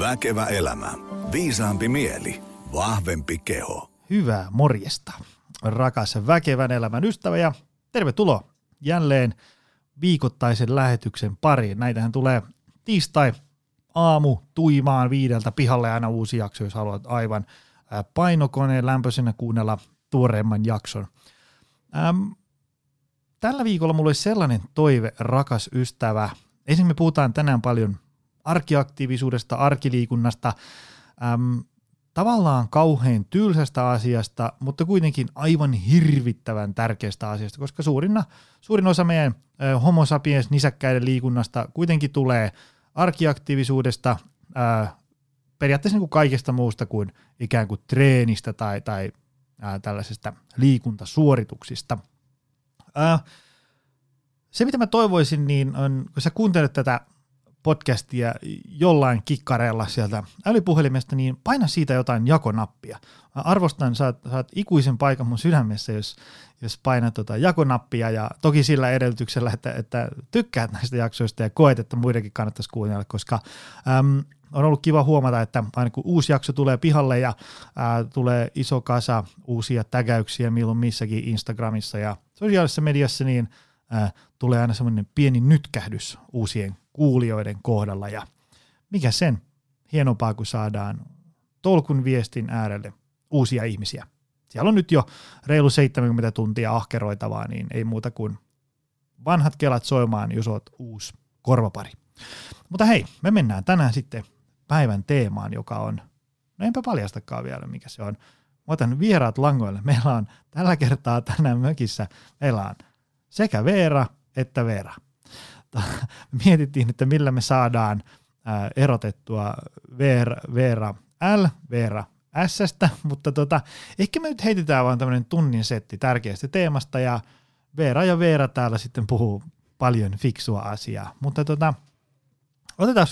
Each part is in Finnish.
Väkevä elämä, viisaampi mieli, vahvempi keho. Hyvää morjesta, rakas väkevän elämän ystävä ja tervetuloa jälleen viikoittaisen lähetyksen pariin. Näitähän tulee tiistai aamu tuimaan 5 pihalle aina uusi jakso, jos haluat aivan painokoneen lämpöisenä kuunnella tuoreemman jakson. Tällä viikolla mulla olisi sellainen toive, rakas ystävä. Ensin me puhutaan tänään paljon arkiaktiivisuudesta, arkiliikunnasta, tavallaan kauhean tylsästä asiasta, mutta kuitenkin aivan hirvittävän tärkeästä asiasta, koska suurin osa meidän homo sapiens nisäkkäiden liikunnasta kuitenkin tulee arkiaktiivisuudesta, periaatteessa niin kuin kaikesta muusta kuin ikään kuin treenistä tai tällaisesta liikuntasuorituksista. Se mitä mä toivoisin, niin on, kun sä kuuntelet tätä podcastia jollain kikkareella sieltä älypuhelimesta, niin paina siitä jotain jakonappia. Mä arvostan, saat ikuisen paikan mun sydämessä, jos painat jakonappia, ja toki sillä edellytyksellä, että tykkäät näistä jaksoista ja koet, että muidenkin kannattaisi kuunnella, koska on ollut kiva huomata, että aina kun uusi jakso tulee pihalle ja tulee iso kasa uusia tägäyksiä milloin missäkin Instagramissa ja sosiaalisessa mediassa, niin tulee aina semmoinen pieni nytkähdys uusien kuulijoiden kohdalla, ja mikä sen hienompaa, kun saadaan tolkun viestin äärelle uusia ihmisiä. Siellä on nyt jo reilu 70 tuntia ahkeroitavaa, niin ei muuta kuin vanhat kelat soimaan, jos oot uusi korvapari. Mutta hei, me mennään tänään sitten päivän teemaan, joka on, no enpä paljastakaan vielä, mikä se on. Mä otan vieraat langoille. Meillä on tällä kertaa tänään mökissä, meillä on sekä Veera että Veera. Mietittiin, että millä me saadaan erotettua Veera L, Veera S:stä, mutta ehkä me nyt heitetään vaan tämmöinen tunnin setti tärkeästä teemasta, ja Veera täällä sitten puhuu paljon fiksua asiaa, mutta otetaan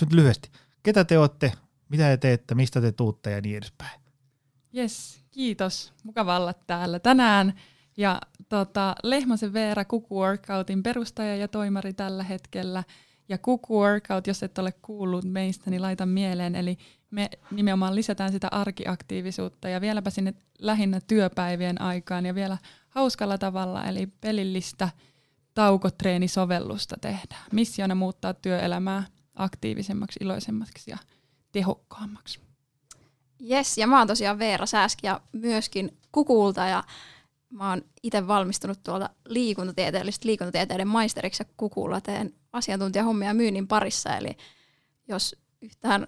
nyt lyhyesti. Ketä te ootte, mitä te teette, mistä te tuutte ja niin edespäin. Jes, kiitos. Mukava olla täällä tänään. Ja Lehmosen Veera, Cuckoo Workoutin perustaja ja toimari tällä hetkellä. Ja Cuckoo Workout, jos et ole kuullut meistä, niin laita mieleen. Eli me nimenomaan lisätään sitä arkiaktiivisuutta ja vieläpä sinne lähinnä työpäivien aikaan ja vielä hauskalla tavalla, eli pelillistä taukotreenisovellusta tehdään. Missiona muuttaa työelämää aktiivisemmaksi, iloisemmaksi ja tehokkaammaksi. Jes, ja mä oon tosiaan Veera Sääski ja myöskin Cuckoolta, ja mä oon itse valmistunut tuolta liikuntatieteiden maisteriksi, ja Cuckoolla teen asiantuntijahommia myynnin parissa, eli jos yhtään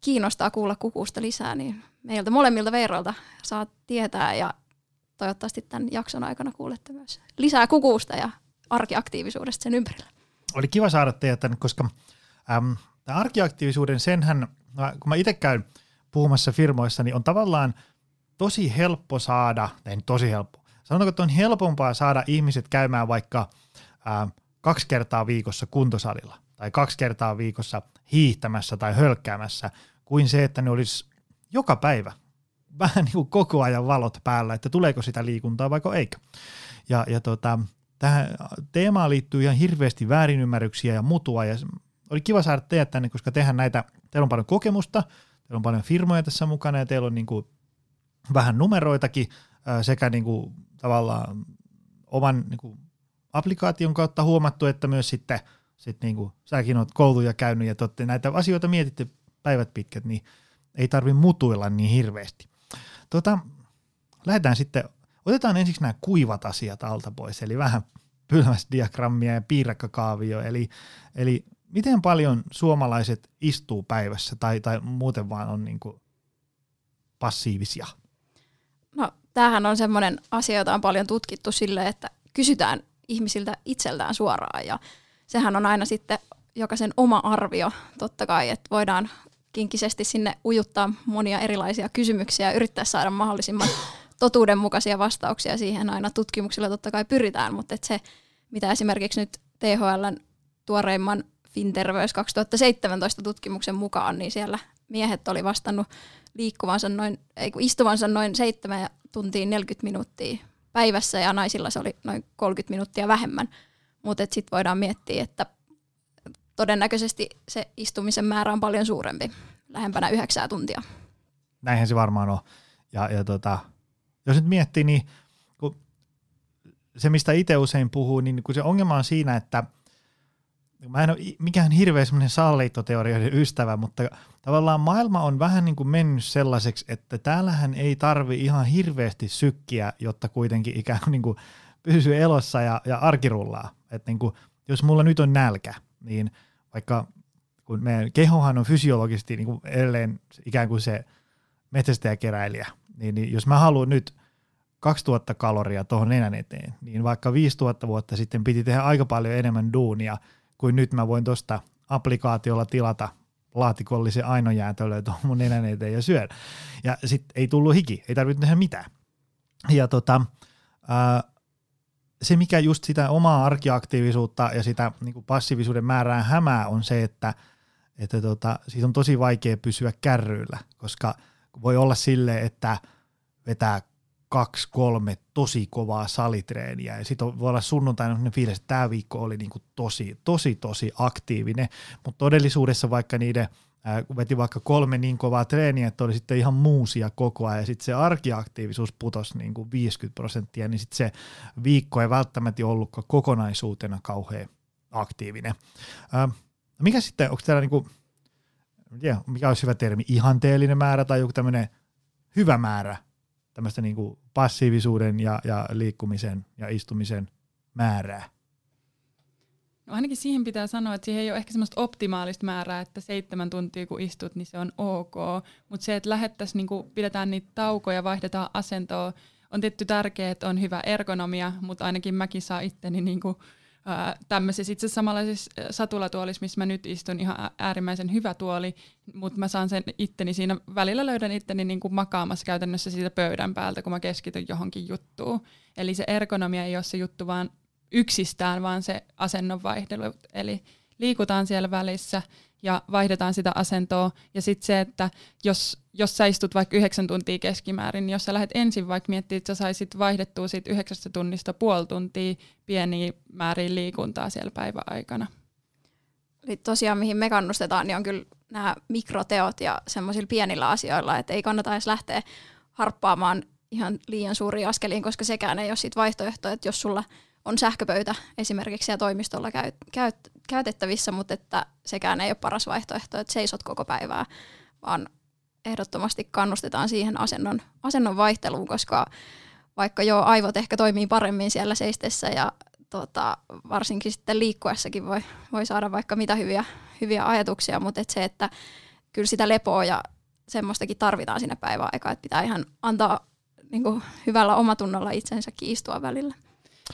kiinnostaa kuulla Cuckoosta lisää, niin meiltä molemmilta Veeralta saa tietää, ja toivottavasti tämän jakson aikana kuulette myös lisää Cuckoosta ja arkiaktiivisuudesta sen ympärillä. Oli kiva saada teidät tänne, koska tämä arkiaktiivisuuden, senhän, kun mä itse käyn puhumassa firmoissa, niin on tavallaan tosi helppo saada, ei tosi helppo, sanotaanko, että on helpompaa saada ihmiset käymään vaikka 2 kertaa viikossa kuntosalilla tai 2 kertaa viikossa hiihtämässä tai hölkkäämässä, kuin se, että ne olisi joka päivä vähän niin kuin koko ajan valot päällä, että tuleeko sitä liikuntaa vai eikö. Tähän teemaan liittyy ihan hirveästi väärinymmärryksiä ja mutua, ja oli kiva saada teidät tänne, koska teillä on paljon kokemusta, teillä on paljon firmoja tässä mukana ja teillä on niin kuin vähän numeroitakin sekä niin kuin tavallaan oman niin kuin applikaation kautta huomattu, että myös sitten niin kuin säkin olet kouluja käynyt ja totte näitä asioita mietitte päivät pitkät, niin ei tarvitse mutuilla niin hirveästi. Lähdetään sitten, otetaan ensiksi nämä kuivat asiat alta pois, eli vähän pylväsdiagrammia ja piirakkakaavio, eli miten paljon suomalaiset istuu päivässä tai muuten vaan on niin kuin passiivisia? No, tämähän on semmoinen asia, jota on paljon tutkittu silleen, että kysytään ihmisiltä itseltään suoraan, ja sehän on aina sitten jokaisen oma arvio, totta kai, että voidaan kinkkisesti sinne ujuttaa monia erilaisia kysymyksiä ja yrittää saada mahdollisimman totuudenmukaisia vastauksia siihen, aina tutkimuksilla totta kai pyritään, mutta se, mitä esimerkiksi nyt THL:n tuoreimman Finterveys 2017 tutkimuksen mukaan, niin siellä miehet oli vastannut istuvansa noin 7 tuntia 40 minuuttia päivässä, ja naisilla se oli noin 30 minuuttia vähemmän. Mutta sitten voidaan miettiä, että todennäköisesti se istumisen määrä on paljon suurempi lähempänä 9 tuntia. Näinhän se varmaan on. Ja jos nyt miettii, niin se mistä itse usein puhuu, niin kun se ongelma on siinä, että mä en ole mikään hirveä semmoinen salaliittoteorioiden ystävä, mutta tavallaan maailma on vähän niin kuin mennyt sellaiseksi, että täällähän ei tarvi ihan hirveästi sykkiä, jotta kuitenkin ikään kuin, niin kuin pysyy elossa ja arkirullaa. Että niin kuin, jos mulla nyt on nälkä, niin vaikka kun meidän kehohan on fysiologisesti niin kuin edelleen ikään kuin se metsästäjäkeräilijä, niin jos mä haluan nyt 2000 kaloria tuohon nenän eteen, niin vaikka 5000 vuotta sitten piti tehdä aika paljon enemmän duunia, kuin nyt mä voin tuosta applikaatiolla tilata laatikollisen ainojäätölöä tuohon mun nenän eteen ja syödä. Ja sit ei tullut hiki, ei tarvitse tehdä mitään. Ja se, mikä just sitä omaa arkiaktiivisuutta ja sitä niin kuin passiivisuuden määrää hämää, on se, että siitä on tosi vaikea pysyä kärryillä, koska voi olla silleen, että vetää 2-3 tosi kovaa salitreeniä ja sitten voi olla sunnuntaina fiilis, että tämä viikko oli niinku tosi aktiivinen, mutta todellisuudessa vaikka niiden, kun veti vaikka 3 niin kovaa treeniä, että oli sitten ihan muusia koko ajan ja sitten se arkiaktiivisuus putosi niinku 50%, niin sitten se viikko ei välttämättä ollutkaan kokonaisuutena kauhean aktiivinen. Mikä sitten, onko täällä niinku, mikä olisi hyvä termi, ihanteellinen määrä tai joku tämmöinen hyvä määrä tämmöistä niin kuin passiivisuuden ja liikkumisen ja istumisen määrää? No ainakin siihen pitää sanoa, että siihen ei ole ehkä semmoista optimaalista määrää, että 7 tuntia kun istut, niin se on ok. Mutta se, että lähettäisiin, niin kuin pidetään niitä taukoja, vaihdetaan asentoa, on tietty tärkeää, että on hyvä ergonomia, mutta ainakin mäkin saa itteni niin kuin tämmöisessä itse samanlaisessa satulatuolissa, missä mä nyt istun, ihan äärimmäisen hyvä tuoli, mutta mä saan sen itteni siinä, välillä löydän itteni niin kuin makaamassa käytännössä siitä pöydän päältä, kun mä keskityn johonkin juttuun. Eli se ergonomia ei ole se juttu vaan yksistään, vaan se asennonvaihtelu. Eli liikutaan siellä välissä ja vaihdetaan sitä asentoa. Ja sitten se, että jos sä istut vaikka 9 tuntia keskimäärin, niin jos sä lähdet ensin vaikka miettimään, että sä saisit vaihdettua siitä 9 tunnista 0,5 tuntia pieniä määriä liikuntaa siellä päivän aikana. Eli tosiaan mihin me kannustetaan, niin on kyllä nämä mikroteot ja semmoisilla pienillä asioilla, että ei kannata edes lähteä harppaamaan ihan liian suuriin askeliin, koska sekään ei ole siitä vaihtoehtoa, että jos sulla on sähköpöytä esimerkiksi siellä toimistolla käytettävissä, mutta että sekään ei ole paras vaihtoehto, että seisot koko päivää, vaan ehdottomasti kannustetaan siihen asennon vaihteluun, koska vaikka aivot ehkä toimii paremmin siellä seistessä ja varsinkin sitten liikkuessakin voi saada vaikka mitä hyviä ajatuksia, mutta että se, että kyllä sitä lepoa ja semmoistakin tarvitaan siinä päivän aikaa, että pitää ihan antaa niin kuin hyvällä omatunnolla itsensä istua välillä.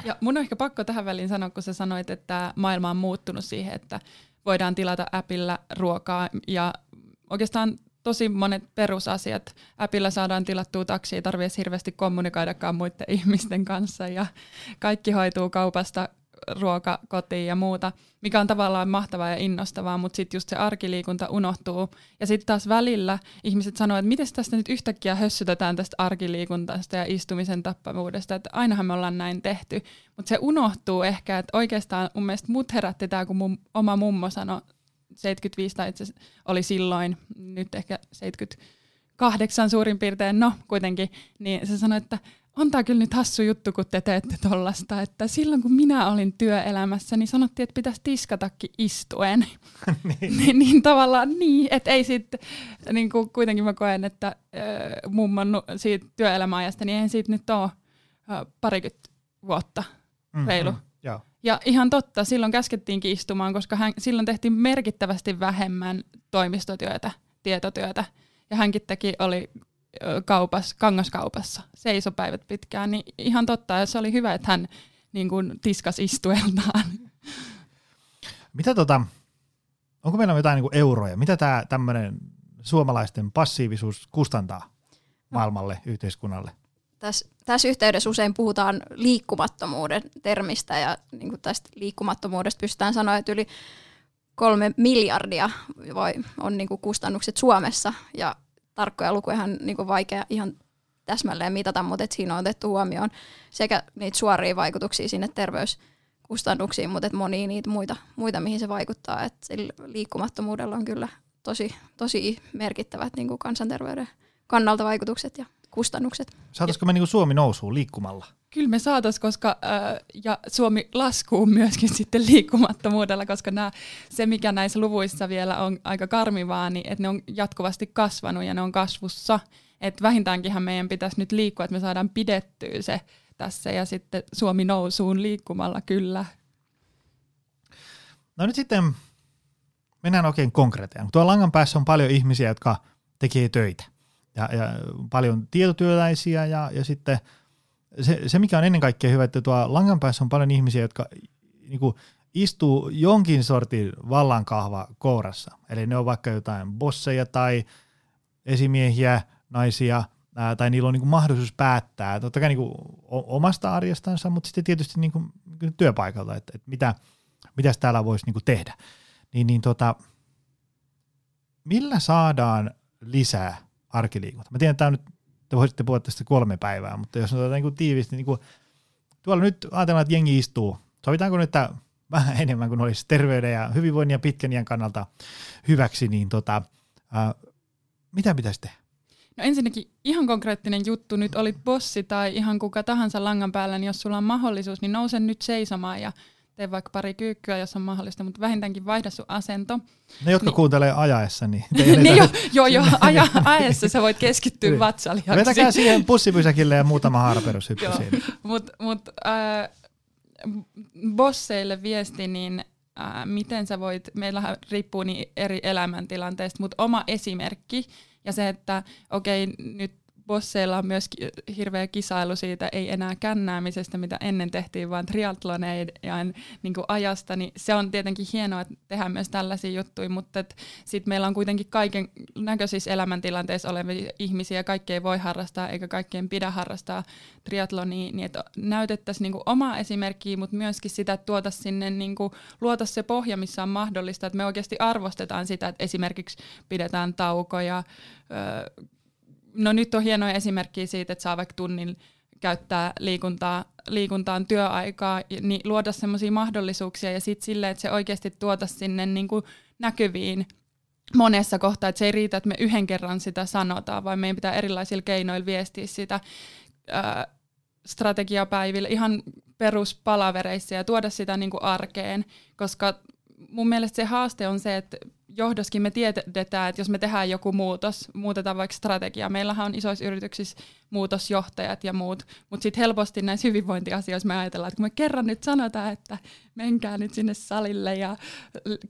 Ja mun on ehkä pakko tähän väliin sanoa, kun sä sanoit, että maailma on muuttunut siihen, että voidaan tilata appilla ruokaa ja oikeastaan tosi monet perusasiat. Appilla saadaan tilattua taksia, ei tarvitse hirveästi kommunikoidakaan muiden ihmisten kanssa ja kaikki hoituu kaupasta, ruoka, kotiin ja muuta, mikä on tavallaan mahtavaa ja innostavaa, mutta sitten just se arkiliikunta unohtuu. Ja sitten taas välillä ihmiset sanoo, että miten tästä nyt yhtäkkiä hössytetään tästä arkiliikuntasta ja istumisen tappavuudesta, että ainahan me ollaan näin tehty. Mutta se unohtuu ehkä, että oikeastaan mun mielestä mut herätti tämä, kun mun oma mummo sanoi, 75 tai itse oli silloin, nyt ehkä 78 suurin piirtein, no kuitenkin, niin se sanoi, että on tää kyllä nyt hassu juttu, kun te teette tollasta, että silloin kun minä olin työelämässä, niin sanottiin, että pitäisi tiskatakin istuen. niin tavallaan niin, että ei sitten, niin kuin kuitenkin mä koen, että mummon siitä työelämäajasta, niin eihän siitä nyt ole 20 vuotta reilu. Mm-hmm, ja ihan totta, silloin käskettiinkin istumaan, koska silloin tehtiin merkittävästi vähemmän toimistotyötä, tietotyötä, ja hänkin teki oli kangaskaupassa, seisopäivät pitkään, niin ihan totta, ja se oli hyvä, että hän niin kuin tiskasi istueltaan. Mitä onko meillä jotain niin kuin euroja? Mitä tämä tämmöinen suomalaisten passiivisuus kustantaa maailmalle, yhteiskunnalle? Tässä yhteydessä usein puhutaan liikkumattomuuden termistä, ja niin kuin tästä liikkumattomuudesta pystytään sanoa, että yli 3 miljardia on niin kuin kustannukset Suomessa, ja tarkkoja lukuja on niin kuin vaikea ihan täsmälleen mitata, mutta et siinä on otettu huomioon sekä niitä suoria vaikutuksia sinne terveyskustannuksiin, mutta et monia niitä muita, mihin se vaikuttaa. Et liikkumattomuudella on kyllä tosi merkittävät niin kuin kansanterveyden kannalta vaikutukset ja kustannukset. Saataisiko me niin kuin Suomi nousuun liikkumalla? Kyllä me saataisiin, koska ja Suomi laskuun myöskin sitten liikkumattomuudella, koska se mikä näissä luvuissa vielä on aika karmivaa, niin että ne on jatkuvasti kasvanut ja ne on kasvussa. Et vähintäänkinhän meidän pitäisi nyt liikkua, että me saadaan pidettyä se tässä ja sitten Suomi nousuun liikkumalla kyllä. No nyt sitten mennään oikein konkreettia. Tuolla langan päässä on paljon ihmisiä, jotka tekee töitä ja paljon tietotyöläisiä ja sitten se mikä on ennen kaikkea hyvä, että tuolla langan päässä on paljon ihmisiä, jotka niin kuin istuu jonkin sortin vallankahva kourassa. Eli ne on vaikka jotain bosseja tai esimiehiä, naisia, tai niillä on niin kuin mahdollisuus päättää totta kai niin kuin omasta arjestansa, mutta sitten tietysti niin kuin työpaikalta, että mitäs täällä voisi niin kuin tehdä. Millä saadaan lisää arkiliikuntaa? Mä tiedän, että nyt te voisitte puhua tästä 3 päivää, mutta jos on niin kuin tiivisti, niin kuin, tuolla nyt ajatellaan, että jengi istuu. Sovitaanko nyt vähän enemmän kuin olisi terveyden ja hyvinvoinnin ja pitkän iän kannalta hyväksi, niin mitä pitäisi tehdä? No ensinnäkin ihan konkreettinen juttu, nyt olit bossi tai ihan kuka tahansa langan päällä, niin jos sulla on mahdollisuus, niin nouse nyt seisomaan ja tee vaikka pari kyykkyä, jos on mahdollista, mutta vähintäänkin vaihda sun asento. Ne, jotka kuuntelee ajaessa, niin... ajaessa sä voit keskittyä vatsalihaksiin. Vetäkää siihen bussipysäkille ja muutama haaraperushyppy siinä. Mutta bosseille viesti, niin miten sä voit... Meillähän riippuu niin eri elämäntilanteista, mutta oma esimerkki ja se, että okei, nyt bosseilla on myös hirveä kisailu siitä, ei enää kännäämisestä, mitä ennen tehtiin, vaan triathloneiden niin kuin ajasta, niin se on tietenkin hienoa, että tehdään myös tällaisia juttuja, mutta sitten meillä on kuitenkin kaiken näköisissä elämäntilanteissa olevia ihmisiä, kaikki ei voi harrastaa eikä kaikkien pidä harrastaa triathlonia, niin että näytettäisiin niin kuin omaa esimerkkiä, mutta myöskin sitä, että tuotaisiin sinne, niin kuin, luotaisiin se pohja, missä on mahdollista, että me oikeasti arvostetaan sitä, että esimerkiksi pidetään taukoja, no nyt on hienoja esimerkkejä siitä, että saa vaikka tunnin käyttää liikuntaan työaikaa, niin luoda semmoisia mahdollisuuksia ja sitten silleen, että se oikeasti tuota sinne niin kuin näkyviin monessa kohtaa, että se ei riitä, että me yhden kerran sitä sanotaan, vaan meidän pitää erilaisilla keinoilla viestiä sitä strategiapäivillä ihan peruspalavereissa ja tuoda sitä niin kuin arkeen, koska mun mielestä se haaste on se, että johdoskin me tiedetään, että jos me tehdään joku muutos, muutetaan vaikka strategiaa. Meillähän on isoissa yrityksissä muutosjohtajat ja muut, mutta sitten helposti näissä hyvinvointiasioissa me ajatellaan, että kun me kerran nyt sanotaan, että menkää nyt sinne salille ja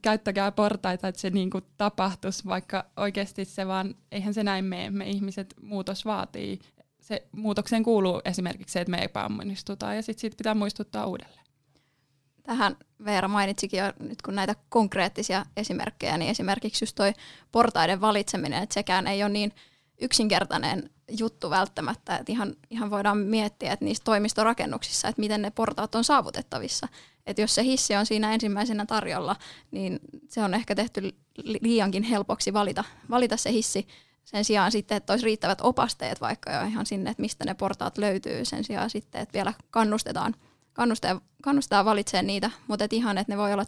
käyttäkää portaita, että se niinku tapahtuisi, vaikka oikeasti se vaan, eihän se näin mene. Me ihmiset muutos vaatii. Se muutokseen kuuluu esimerkiksi se, että me epäonnistutaan ja sitten siitä pitää muistuttaa uudelleen. Tähän Veera mainitsikin jo nyt kun näitä konkreettisia esimerkkejä, niin esimerkiksi just toi portaiden valitseminen, että sekään ei ole niin yksinkertainen juttu välttämättä, että ihan voidaan miettiä, että niissä toimistorakennuksissa, että miten ne portaat on saavutettavissa. Että jos se hissi on siinä ensimmäisenä tarjolla, niin se on ehkä tehty liiankin helpoksi valita se hissi sen sijaan sitten, että olisi riittävät opasteet vaikka jo ihan sinne, että mistä ne portaat löytyy, sen sijaan sitten, että vielä kannustaa valitsemaan niitä, mutta et ihan, että ne voi olla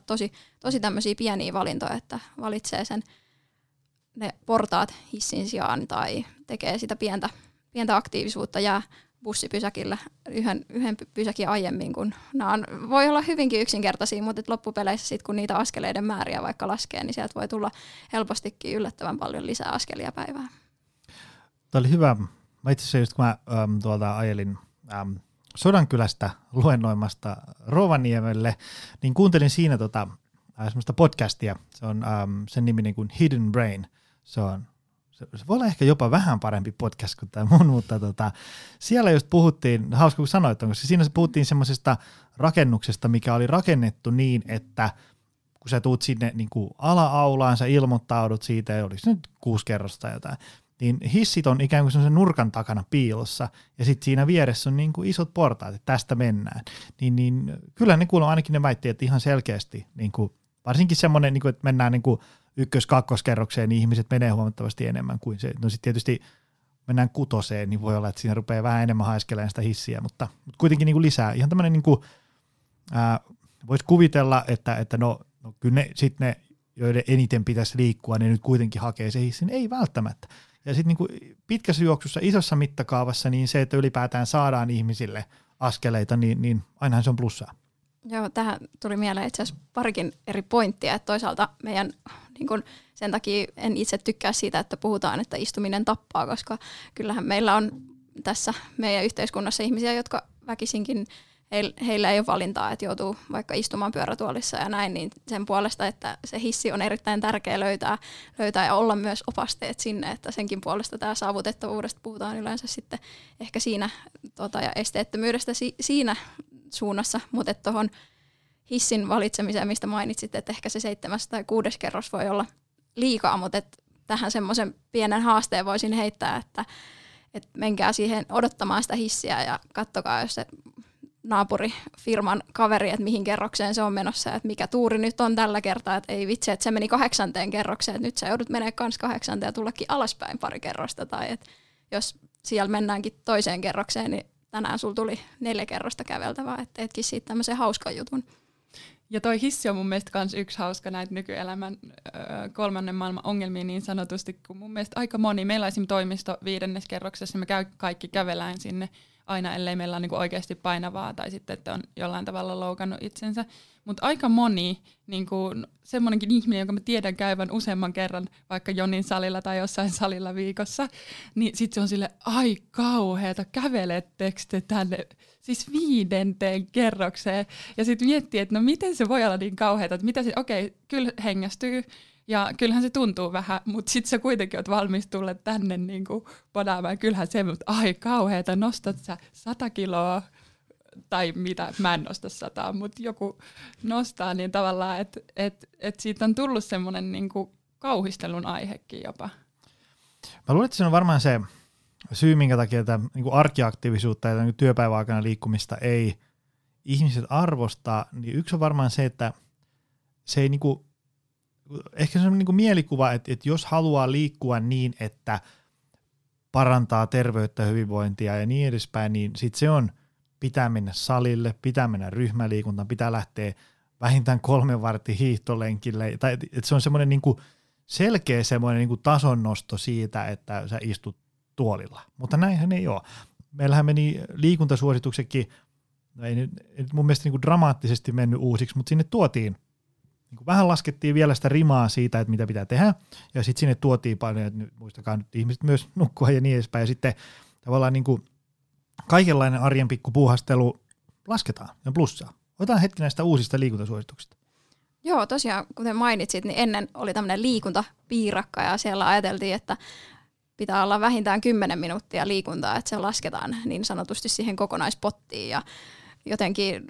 tosi tämmöisiä pieniä valintoja, että valitsee sen ne portaat hissin sijaan tai tekee sitä pientä aktiivisuutta, jää bussipysäkillä yhden pysäkin aiemmin, kun nämä voi olla hyvinkin yksinkertaisia, mutta loppupeleissä sit, kun niitä askeleiden määriä vaikka laskee, niin sieltä voi tulla helpostikin yllättävän paljon lisää askelia päivään. Tämä oli hyvä. Mä itse asiassa just kun mä tuolta ajelin Sodankylästä luennoimasta Rovaniemelle, niin kuuntelin siinä semmoista podcastia, se on sen niminen kuin Hidden Brain, se voi olla ehkä jopa vähän parempi podcast kuin tämä mun, mutta siellä just puhuttiin, hauska kun sanoit, koska siinä puhuttiin semmoisesta rakennuksesta, mikä oli rakennettu niin, että kun sä tuut sinne niin kuin ala-aulaan, sä ilmoittaudut siitä, ja oliko se nyt 6 kerrosta jotain, niin hissit on ikään kuin semmoisen nurkan takana piilossa, ja sitten siinä vieressä on niin kuin isot portaat, että tästä mennään. Niin kyllä ne kuuluu ainakin ne väitteet ihan selkeästi, niin kuin, varsinkin semmoinen, niin kuin, että mennään niin kuin 1-2-kerrokseen, niin ihmiset menee huomattavasti enemmän kuin se. No sitten tietysti mennään 6:een, niin voi olla, että siinä rupeaa vähän enemmän haiskelemaan sitä hissiä, mutta kuitenkin niin kuin lisää. Ihan tämmöinen, niin voisi kuvitella, että no kyllä ne, sitten ne joiden eniten pitäisi liikkua, ne nyt kuitenkin hakee se hissin, ei välttämättä. Ja sitten niin pitkässä juoksussa, isossa mittakaavassa, niin se, että ylipäätään saadaan ihmisille askeleita, niin ainahan se on plussaa. Joo, tähän tuli mieleen itse asiassa parikin eri pointtia, että toisaalta meidän, niin kun sen takia en itse tykkää siitä, että puhutaan, että istuminen tappaa, koska kyllähän meillä on tässä meidän yhteiskunnassa ihmisiä, jotka väkisinkin, heillä ei ole valintaa, että joutuu vaikka istumaan pyörätuolissa ja näin, niin sen puolesta, että se hissi on erittäin tärkeä löytää ja olla myös opasteet sinne, että senkin puolesta tämä saavutettavuudesta puhutaan yleensä sitten ehkä siinä ja esteettömyydestä siinä suunnassa, mutta tuohon hissin valitsemiseen, mistä mainitsit, että ehkä se 7. tai 6. kerros voi olla liikaa, mutta tähän semmoisen pienen haasteen voisin heittää, että menkää siihen odottamaan sitä hissiä ja katsokaa, jos se naapurifirman kaveri, että mihin kerrokseen se on menossa, että mikä tuuri nyt on tällä kertaa, että ei vitsi, että se meni 8. kerrokseen, että nyt sä joudut menemään kans 8. ja tullakin alaspäin pari kerrosta, tai että jos siellä mennäänkin toiseen kerrokseen, niin tänään sulla tuli 4 kerrosta käveltävää, että teetkin siitä tämmöisen hauskan jutun. Ja toi hissi on mun mielestä kans yksi hauska näitä nykyelämän 3. maailman ongelmia niin sanotusti, kun mun mielestä aika moni, meillä on esimerkiksi toimisto 5. kerroksessa, me kaikki kävelään sinne, aina ellei meillä on niinku oikeasti painavaa tai sitten, että on jollain tavalla loukannut itsensä. Mutta aika moni, niinku, semmoinenkin ihminen, jonka mä tiedän käyvän useamman kerran vaikka Jonin salilla tai jossain salilla viikossa, niin sitten se on silleen, ai kauheeta, kävelettekö te tänne siis 5. kerrokseen? Ja sitten miettii, että no miten se voi olla niin kauheeta, että mitä se, okei, kyllä hengästyy. Ja kyllähän se tuntuu vähän, mutta sitten sä kuitenkin oot valmis tulla tänne niin kuin podaamaan. Kyllähän se, mutta ai kauheeta, nostat sä 100 kiloa tai mitä, mä en nosta 100, mutta joku nostaa, niin tavallaan, että siitä on tullut semmoinen niin kuin kauhistelun aihekin jopa. Mä luulen, että se on varmaan se syy, minkä takia tätä niin kuin arkiaktiivisuutta ja niin työpäivän aikana liikkumista ei ihmiset arvostaa, niin yksi on varmaan se, että se ei niinku ehkä semmoinen niin kuin mielikuva, että jos haluaa liikkua niin, että parantaa terveyttä, hyvinvointia ja niin edespäin, niin sitten se on, pitää mennä salille, pitää mennä ryhmäliikuntaan, pitää lähteä vähintään 3 vartin hiihtolenkille. Tai, että se on semmoinen niin kuin selkeä semmoinen niin kuin tasonnosto siitä, että sä istut tuolilla. Mutta näinhän ei ole. Meillähän meni liikuntasuosituksetkin, no ei nyt mun mielestä niin kuin dramaattisesti mennyt uusiksi, mutta sinne tuotiin. Vähän laskettiin vielä sitä rimaa siitä, että mitä pitää tehdä, ja sitten sinne tuotiin paljon, että muistakaa nyt ihmiset myös nukkua ja niin edespäin, ja sitten tavallaan niin kuin kaikenlainen arjen pikkupuuhastelu lasketaan ja plussaa. Otetaan hetki näistä uusista liikuntasuosituksista. Joo, tosiaan, kuten mainitsit, niin ennen oli tämmöinen liikuntapiirakka, ja siellä ajateltiin, että pitää olla vähintään 10 minuuttia liikuntaa, että se lasketaan niin sanotusti siihen kokonaispottiin, ja jotenkin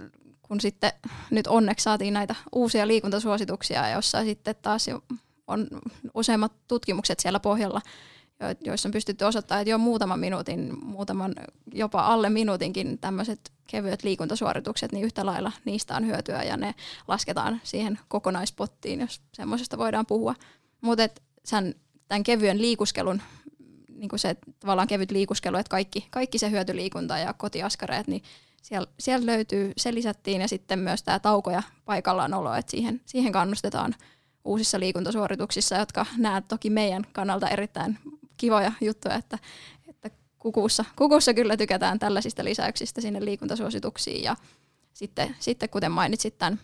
kun sitten nyt onneksi saatiin näitä uusia liikuntasuosituksia, joissa sitten taas on useimmat tutkimukset siellä pohjalla, joissa on pystytty osoittamaan, että jo muutaman jopa alle minuutinkin tämmöiset kevyet liikuntasuoritukset, niin yhtä lailla niistä on hyötyä ja ne lasketaan siihen kokonaispottiin, jos semmoisesta voidaan puhua. Mutta tämän kevyen liikuskelun, niin kuin se tavallaan kevyt liikuskelu, että kaikki se hyötyliikunta ja kotiaskareet, niin siellä löytyy, se lisättiin, ja sitten myös tämä tauko ja paikallaan olo, että siihen kannustetaan uusissa liikuntasuorituksissa, jotka näet toki meidän kannalta erittäin kivoja juttuja, että kukussa kyllä tykätään tällaisista lisäyksistä sinne liikuntasuosituksiin, ja sitten kuten mainitsit tämän,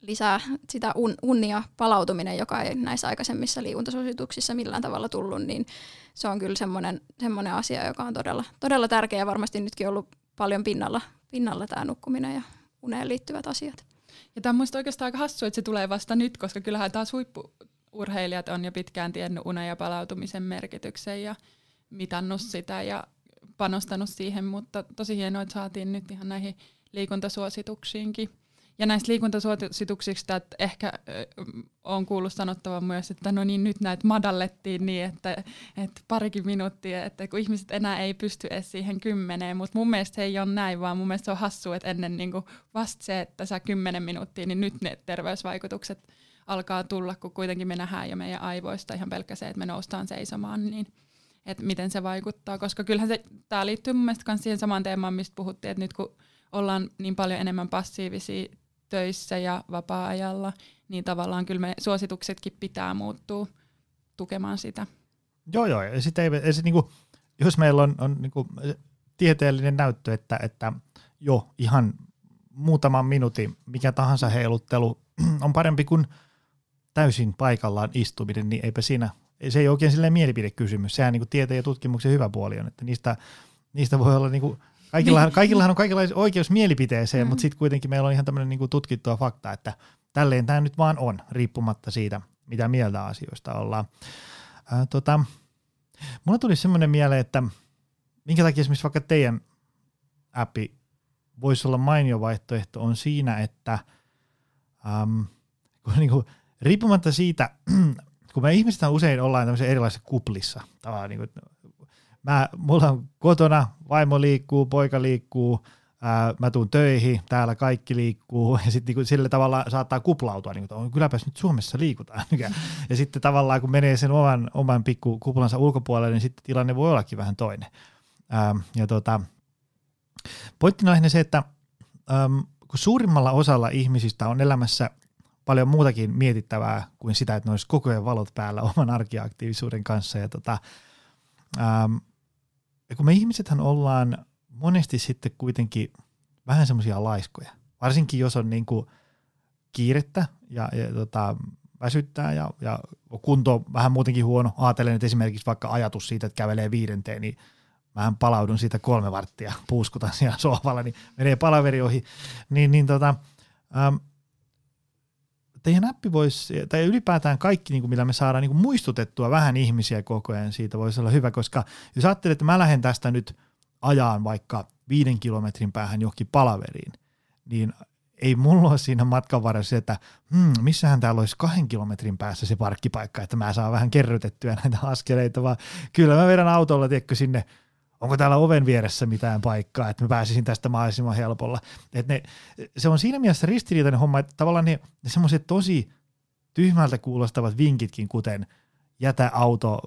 lisää sitä unnia palautuminen, joka ei näissä aikaisemmissa liikuntasuosituksissa millään tavalla tullut, niin se on kyllä semmoinen asia, joka on todella, todella tärkeä ja varmasti nytkin ollut paljon pinnalla tämä nukkuminen ja uneen liittyvät asiat. Ja tämä on minusta oikeastaan aika hassua, että se tulee vasta nyt, koska kyllähän taas huippu-urheilijat on jo pitkään tiennyt unen ja palautumisen merkityksen ja mitannut sitä ja panostanut siihen, mutta tosi hienoa, että saatiin nyt ihan näihin liikuntasuosituksiinkin. Ja näistä liikuntasuosituksista ehkä on kuullut sanottavan myös, että no niin, nyt näitä madallettiin niin, että parikin minuuttia, että kun ihmiset enää ei pysty edes siihen 10, mutta mun mielestä se ei ole näin, vaan mun mielestä se on hassua, että ennen niin kuin vasta se, että sä 10 minuuttia, niin nyt ne terveysvaikutukset alkaa tulla, kun kuitenkin me nähdään jo meidän aivoista ihan pelkkä se, että me noustaan seisomaan, niin että miten se vaikuttaa, koska kyllähän tämä liittyy mun mielestä myös siihen samaan teemaan, mistä puhuttiin, että nyt kun ollaan niin paljon enemmän passiivisia töissä ja vapaa-ajalla, niin tavallaan kyllä me suosituksetkin pitää muuttua tukemaan sitä. Joo, ja sit ei se niinku, jos meillä on niinku tieteellinen näyttö, että jo ihan muutaman minuutin mikä tahansa heiluttelu on parempi kuin täysin paikallaan istuminen, niin eipä siinä, se ei oikein silleen mielipidekysymys. Sehän niinku tieteen ja tutkimuksen hyvä puoli on, että niistä voi olla niinku, kaikillahan on kaikenlainen oikeus mielipiteeseen, mutta sitten kuitenkin meillä on ihan tämmöinen niinku tutkittua fakta, että tälleen tämä nyt vaan on, riippumatta siitä, mitä mieltä asioista ollaan. Mulla tuli semmoinen mieleen, että minkä takia esimerkiksi vaikka teidän appi voisi olla mainio vaihtoehto on siinä, että niinku, riippumatta siitä, kun me ihmiset usein ollaan tämmöisissä erilaisissa kuplissa, tavallaan niinku, mulla on kotona, vaimo liikkuu, poika liikkuu, mä tuun töihin, täällä kaikki liikkuu, ja sitten niinku sillä tavalla saattaa kuplautua, niinku, että kylläpäs nyt Suomessa liikutaan. Ja sitten tavallaan kun menee sen oman pikku kuplansa ulkopuolelle, niin sitten tilanne voi ollakin vähän toinen. Pointtina lähinnä se, että kun suurimmalla osalla ihmisistä on elämässä paljon muutakin mietittävää kuin sitä, että ne olisi koko ajan valot päällä oman arkiaktiivisuuden kanssa, ja kun me ihmisethän ollaan monesti sitten kuitenkin vähän semmoisia laiskoja, varsinkin jos on niinku kiirettä ja väsyttää ja kunto on vähän muutenkin huono. Aatelen, että esimerkiksi vaikka ajatus siitä, että kävelee 5:nteen, niin mähän palaudun siitä 3 varttia, puuskutan siellä sohvalla, niin menee palaveri ohi. Teidän appi voisi, tai ylipäätään kaikki, niin kuin millä me saadaan niin kuin muistutettua vähän ihmisiä koko ajan, siitä voisi olla hyvä, koska jos ajattelee, että mä lähden tästä nyt ajaan vaikka 5 kilometrin päähän johonkin palaveriin, niin ei mulla ole siinä matkan varrella se, että missähän täällä olisi 2 kilometrin päässä se parkkipaikka, että mä saan vähän kerrytettyä näitä askeleita, vaan kyllä mä vedän autolla, tiedätkö, sinne, onko täällä oven vieressä mitään paikkaa, että mä pääsisin tästä mahdollisimman helpolla. Se on siinä mielessä ristiriitainen homma, että tavallaan ne semmoiset tosi tyhmältä kuulostavat vinkitkin, kuten jätä auto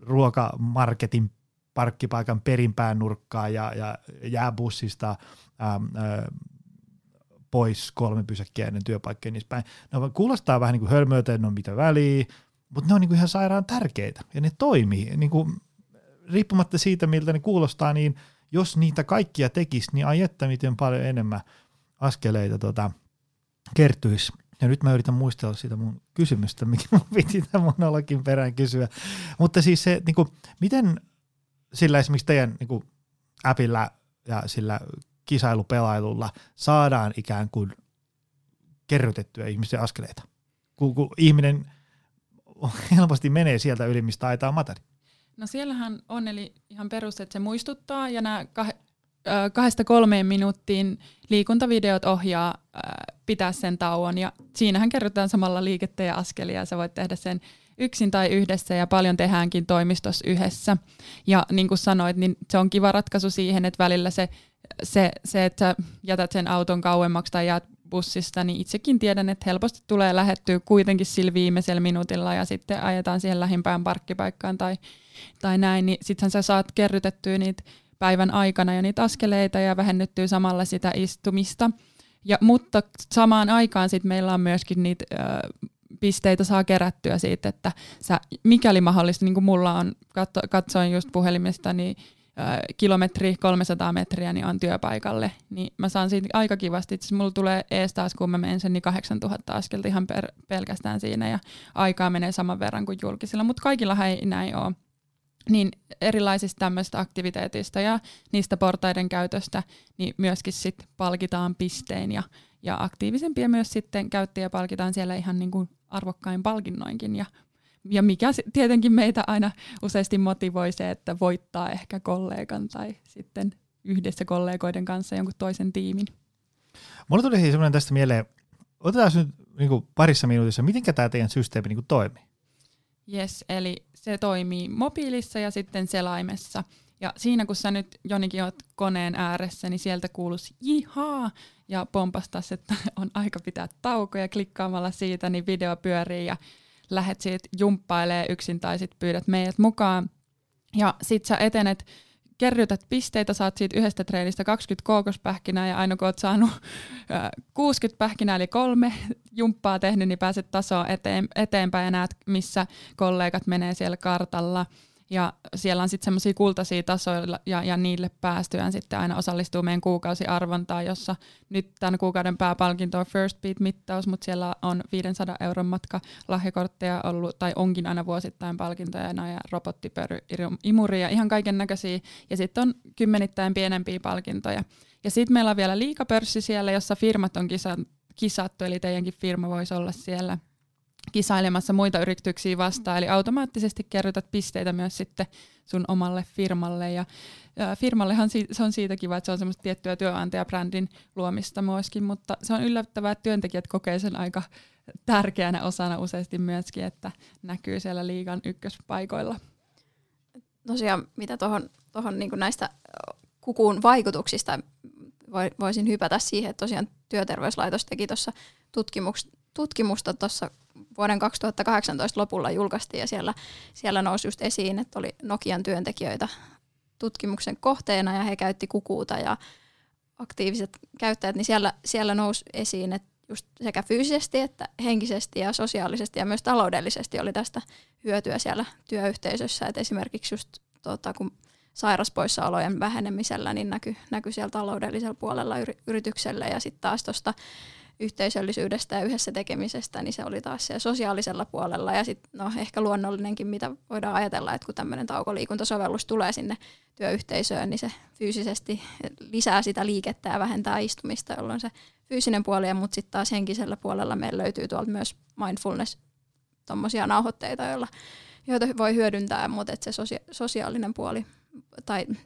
ruokamarketin parkkipaikan perinpään nurkkaa ja jää bussista pois 3 pysäkkiä ennen työpaikkaa, niin päin. No, kuulostaa vähän niin kuin hölmöiltä, en ole mitä väliä, mutta ne on niin kuin ihan sairaan tärkeitä ja ne toimii. Niin kuin, riippumatta siitä, miltä ne kuulostaa, niin jos niitä kaikkia tekisi, niin ai että miten paljon enemmän askeleita kertyisi. Ja nyt mä yritän muistella sitä mun kysymystä, mikä mun piti tämän monologin perään kysyä. Mutta siis se, niin kuin, miten sillä esimerkiksi teidän niin kuin appilla ja sillä kisailupelailulla saadaan ikään kuin kerrytettyä ihmisten askeleita, kun ihminen helposti menee sieltä yli, mistä aitaa matari. No siellähän on eli ihan perus, että se muistuttaa ja nämä 2-3 minuuttiin liikuntavideot ohjaa pitää sen tauon ja siinähän kerrotaan samalla liikettä ja askelia ja sä voit tehdä sen yksin tai yhdessä ja paljon tehdäänkin toimistossa yhdessä ja niin kuin sanoit, niin se on kiva ratkaisu siihen, että välillä se että sä jätät sen auton kauemmaksi tai jäät bussista, niin itsekin tiedän, että helposti tulee lähettyä kuitenkin sillä viimeisellä minuutilla ja sitten ajetaan siihen lähimpään parkkipaikkaan tai näin, niin sittenhän sä saat kerrytettyä niitä päivän aikana ja niitä askeleita ja vähennettyä samalla sitä istumista. Mutta samaan aikaan sitten meillä on myöskin niitä pisteitä saa kerättyä siitä, että sä, mikäli mahdollista, niin kuin mulla on, katsoin just puhelimesta, niin kilometri 300 metriä niin on työpaikalle, niin mä saan siitä aika kivasti. Itse asiassa mulla tulee ees taas, kun mä menen sen, niin 8000 askelta ihan pelkästään siinä, ja aikaa menee saman verran kuin julkisilla, mutta kaikillahan ei näin ole. Niin erilaisista tämmöistä aktiviteetista ja niistä portaiden käytöstä niin myöskin sit palkitaan pistein ja aktiivisempia myös sitten käyttäjiä palkitaan siellä ihan niin kuin arvokkain palkinnoinkin ja mikä tietenkin meitä aina useasti motivoi se, että voittaa ehkä kollegan tai sitten yhdessä kollegoiden kanssa jonkun toisen tiimin. Mulla tuli semmoinen tästä mieleen, otetaan nyt niin kuin parissa minuutissa, miten tämä teidän systeemi niin kuin toimii? Yes, eli se toimii mobiilissa ja sitten selaimessa. Ja siinä kun sä nyt Jonikin oot koneen ääressä, niin sieltä kuuluisi jihaa ja pompastas, että on aika pitää taukoja klikkaamalla siitä, niin video pyörii ja lähet siitä jumppailee yksin tai sit pyydät meidät mukaan. Ja sit sä etenet kerrytät pisteitä, saat siitä yhdestä treenistä 20 kookospähkinää ja aina kun oot saanut 60 pähkinää eli 3 jumppaa tehnyt, niin pääset tasoon eteenpäin ja näet, missä kollegat menee siellä kartalla. Ja siellä on sitten semmoisia kultaisia tasoja ja niille päästyään sitten aina osallistuu meidän kuukausiarvontaan, jossa nyt tämän kuukauden pääpalkinto on First Beat-mittaus, mutta siellä on 500 € matka lahjakortteja ollut tai onkin aina vuosittain palkintoja ja robottipöry-imuria, ihan kaiken näköisiä. Ja sitten on kymmenittäin pienempiä palkintoja. Ja sitten meillä on vielä liikapörssi siellä, jossa firmat on kisattu, eli teidänkin firma voisi olla siellä kisailemassa muita yrityksiä vastaan, eli automaattisesti kerrytät pisteitä myös sitten sun omalle firmalle. Ja firmallehan se on siitä kiva, että se on semmoista tiettyä työnantajabrändin luomista myöskin, mutta se on yllättävää, että työntekijät kokee sen aika tärkeänä osana useasti myöskin, että näkyy siellä liigan ykköspaikoilla. Tosiaan, mitä tuohon niin kuin näistä Cuckoo vaikutuksista voisin hypätä siihen, että tosiaan Työterveyslaitos teki tuossa tutkimusta tuossa vuoden 2018 lopulla julkaistiin ja siellä nousi just esiin, että oli Nokian työntekijöitä tutkimuksen kohteena ja he käytti Cuccoota ja aktiiviset käyttäjät, niin siellä nousi esiin, että just sekä fyysisesti että henkisesti ja sosiaalisesti ja myös taloudellisesti oli tästä hyötyä siellä työyhteisössä, että esimerkiksi just kun sairaspoissaolojen vähenemisellä niin näkyi siellä taloudellisella puolella yritykselle ja sitten taas tuosta yhteisöllisyydestä ja yhdessä tekemisestä, niin se oli taas siellä sosiaalisella puolella. Ja sitten ehkä luonnollinenkin, mitä voidaan ajatella, että kun tämmöinen taukoliikuntasovellus tulee sinne työyhteisöön, niin se fyysisesti lisää sitä liikettä ja vähentää istumista, jolloin se fyysinen puoli, mutta sitten taas henkisellä puolella meillä löytyy tuolta myös mindfulness, tommosia nauhoitteita, joita voi hyödyntää, mutta se sosiaalinen puoli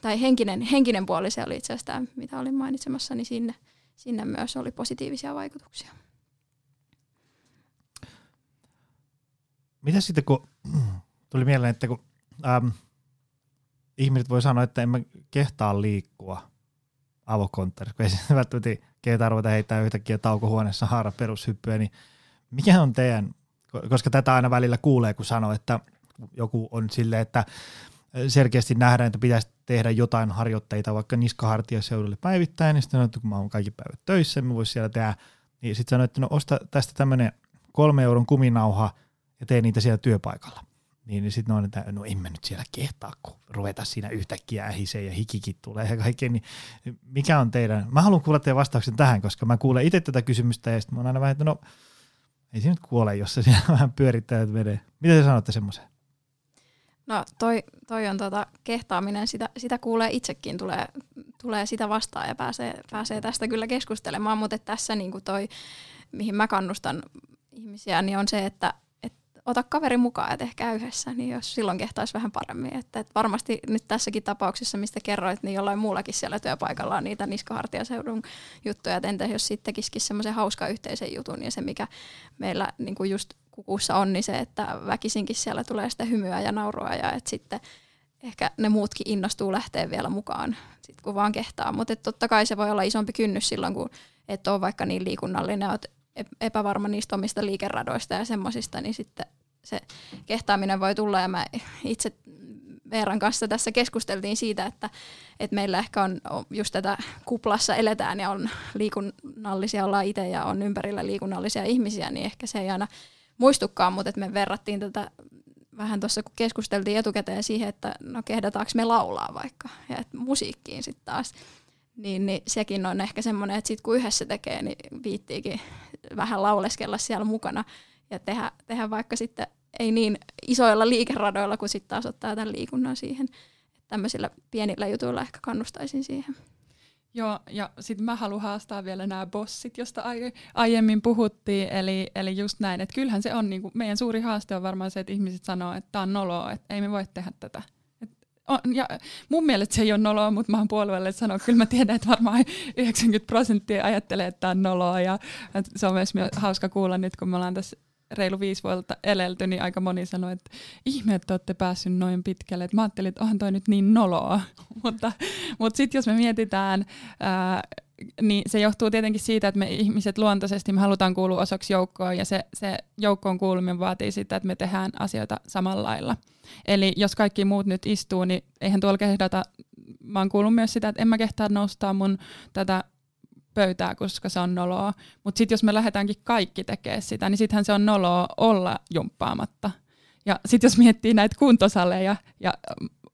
tai henkinen puoli, se oli itse asiassa tämä, mitä olin mainitsemassa, niin sinne myös oli positiivisia vaikutuksia. Mitä sitten, kun tuli mieleen, että kun ihmiset voi sanoa, että en mä kehtaa liikkua avokonttorissa, kun ei se välttämättä kehtaa ruveta heittää yhtäkkiä taukohuoneessa haara perushyppyä, niin mikä on teidän, koska tätä aina välillä kuulee, kun sanoo, että joku on silleen, että selkeästi nähdään, että pitäisi tehdä jotain harjoitteita vaikka niskahartiaseudulle päivittäin, niin sitten sanoin, että kun mä oon kaikki päivät töissä, mä voisin siellä tehdä, niin sitten sanoin, että no osta tästä tämmöinen 3 € kuminauha ja tee niitä siellä työpaikalla. Niin sitten on, että no en mä nyt siellä kehtaa, kun ruveta siinä yhtäkkiä ähiseen ja hikikin tulee ja kaikkeen, niin mikä on teidän, mä haluan kuulla teidän vastauksen tähän, koska mä kuulen itse tätä kysymystä ja sitten mä oon aina vähän, että no ei se nyt kuole, jos se siellä vähän pyörittää, että menee. Mitä te sanotte semmoiseen? No toi on kehtaaminen, sitä kuulee itsekin, tulee sitä vastaan ja pääsee tästä kyllä keskustelemaan, mutta tässä niinku toi, mihin mä kannustan ihmisiä, niin on se, että ota kaveri mukaan ja tehkää yhdessä, niin jos silloin kehtaisi vähän paremmin. Että varmasti nyt tässäkin tapauksessa, mistä kerroit, niin jollain muullakin siellä työpaikalla on niitä niskahartiaseudun juttuja, että entä jos sitten tekisikin semmoisen hauskan yhteisen jutun ja se, mikä meillä niinku just Cuccoossa on, niin se, että väkisinkin siellä tulee sitä hymyä ja naurua ja että sitten ehkä ne muutkin innostuu lähteä vielä mukaan, sit kun vaan kehtaa. Mutta totta kai se voi olla isompi kynnys silloin, kun et ole vaikka niin liikunnallinen, olet epävarma niistä omista liikeradoista ja semmoisista, niin sitten se kehtaaminen voi tulla. Ja mä itse Veeran kanssa tässä keskusteltiin siitä, että meillä ehkä on just tätä kuplassa eletään ja on liikunnallisia, ollaan itse ja on ympärillä liikunnallisia ihmisiä, niin ehkä se ei aina muistukaan, mutta me verrattiin tätä vähän tuossa, kun keskusteltiin etukäteen siihen, että no kehdataanko me laulaa vaikka, ja että musiikkiin sitten taas, niin sekin on ehkä semmoinen, että sitten kun yhdessä tekee, niin viittiikin vähän lauleskella siellä mukana ja tehdä vaikka sitten ei niin isoilla liikeradoilla, kun sitten taas ottaa tämän liikunnan siihen. Tämmöisillä pienillä jutuilla ehkä kannustaisin siihen. Joo, ja sitten mä haluan haastaa vielä nämä bossit, josta aiemmin puhuttiin, eli just näin, että kyllähän se on, niinku, meidän suuri haaste on varmaan se, että ihmiset sanoo, että tää on noloa, että ei me voi tehdä tätä. Ja mun mielestä se ei ole noloa, mutta mä oon puolueelle sanoa, että kyllä mä tiedän, että varmaan 90% ajattelee, että tää on noloa, ja se on myös hauska kuulla nyt, kun me ollaan tässä reilu 5 vuotta elelty, niin aika moni sanoi, että ihme, että olette päässyt noin pitkälle. Et mä ajattelin, että onhan toi nyt niin noloa. mutta sitten jos me mietitään, niin se johtuu tietenkin siitä, että me ihmiset luontaisesti me halutaan kuulua osaksi joukkoon, ja se joukkoon kuuluminen vaatii sitä, että me tehdään asioita samalla lailla. Eli jos kaikki muut nyt istuu, niin eihän tuolla kehdata mä oon kuullut myös sitä, että en mä kehtaa nostaa mun tätä pöytää, koska se on noloa. Mutta sitten jos me lähdetäänkin kaikki tekemään sitä, niin sittenhän se on noloa olla jumppaamatta. Ja sitten jos miettii näitä kuntosaleja ja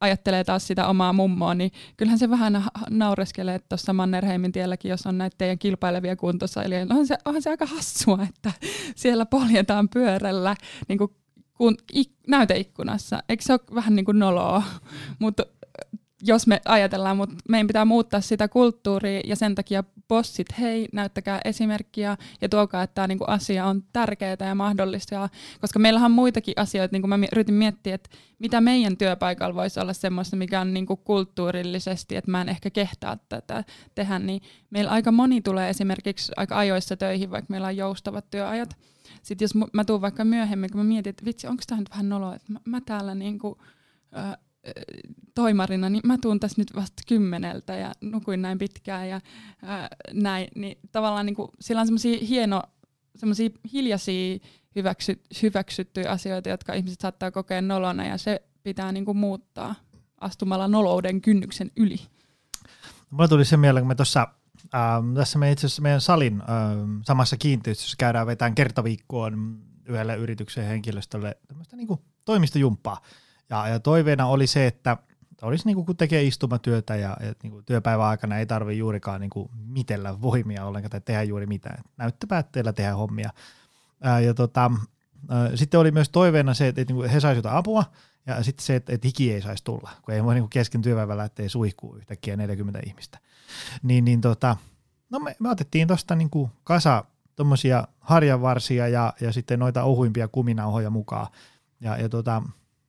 ajattelee taas sitä omaa mummoa, niin kyllähän se vähän naureskelee tuossa Mannerheimin tielläkin, jos on näitä teidän kilpailevia kuntosalia. Onhan se aika hassua, että siellä poljetaan pyörällä niin kun näyteikkunassa. Eikö se ole vähän niin kuin noloa? Mutta jos me ajatellaan, mutta meidän pitää muuttaa sitä kulttuuria ja sen takia bossit, hei, näyttäkää esimerkkiä ja tuokaa, että tämä niinku asia on tärkeää ja mahdollista, koska meillähän on muitakin asioita, niin kuin mä yritin miettiä, että mitä meidän työpaikalla voisi olla semmoista, mikä on niinku kulttuurillisesti, että mä en ehkä kehtaa tätä tehdä, niin meillä aika moni tulee esimerkiksi aika ajoissa töihin, vaikka meillä on joustavat työajat. Sitten jos mä tuun vaikka myöhemmin, kun mä mietin, että vitsi, onko tämä nyt vähän noloa, että mä täällä niinku toimarina, niin mä tuun tässä nyt vasta 10 ja nukuin näin pitkään ja näin, niin tavallaan niin kuin, sillä on semmoisia hiljaisia hyväksyttyjä asioita, jotka ihmiset saattaa kokea nolona ja se pitää niin kuin muuttaa astumalla nolouden kynnyksen yli. Mulla tuli se mieleen, kun me tuossa tässä me itse asiassa meidän salin samassa kiinteistössä käydään vetään kertaviikkoon yhdelle yrityksen henkilöstölle tämmöistä niin kuin toimistojumppaa. Ja toiveena oli se, että olisi niin kuin tekee istumatyötä ja niin työpäivän aikana ei tarvitse juurikaan niin kuin mitellä voimia ollenkaan tai tehdä juuri mitään. Näyttöpäätteellä tehdä hommia. Sitten oli myös toiveena se, että niin kuin he saisivat jotain apua ja sitten se, että hiki ei saisi tulla, kun ei voi niin kuin kesken työpäivän lähteä suihkuun yhtäkkiä 40 ihmistä. Me otettiin tuosta niin kuin kasa tuommoisia harjanvarsia ja sitten noita ohuimpia kuminauhoja mukaan.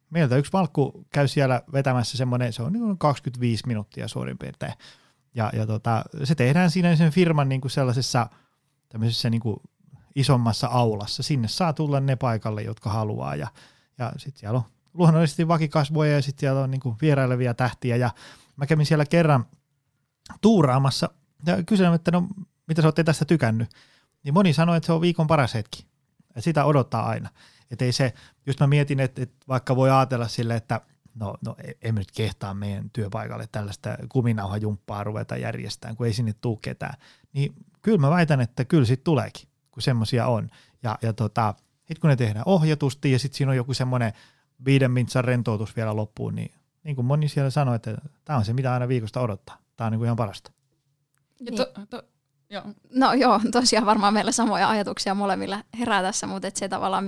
Meiltä yksi valkku käy siellä vetämässä semmoinen, se on niin 25 minuuttia suurin piirtein. Se tehdään siinä sen firman niin kuin sellaisessa tämmöisessä niin kuin isommassa aulassa. Sinne saa tulla ne paikalle, jotka haluaa. Ja sitten siellä on luonnollisesti vakikasvoja ja sitten siellä on niin kuin vierailevia tähtiä. Ja mä kävin siellä kerran tuuraamassa ja kysyin, että no mitä sä ootte tästä tykännyt. Niin moni sanoi, että se on viikon paras hetki. Ja sitä odottaa aina. Että ei se, just mä mietin, että vaikka voi ajatella sille, että no emme nyt kehtaa meidän työpaikalle tällaista kuminauhajumppaa ruveta järjestämään, kun ei sinne tule ketään. Niin kyllä mä väitän, että kyllä siitä tuleekin, kun semmoisia on. Sitten kun ne tehdään ohjatusti ja sitten siinä on joku semmoinen 5 minuutin rentoutus vielä loppuun, niin kuin moni siellä sanoi, että tämä on se, mitä aina viikosta odottaa. Tämä on niin kuin ihan parasta. Joo. No joo, tosiaan varmaan meillä samoja ajatuksia molemmilla herää tässä, mutta se tavallaan,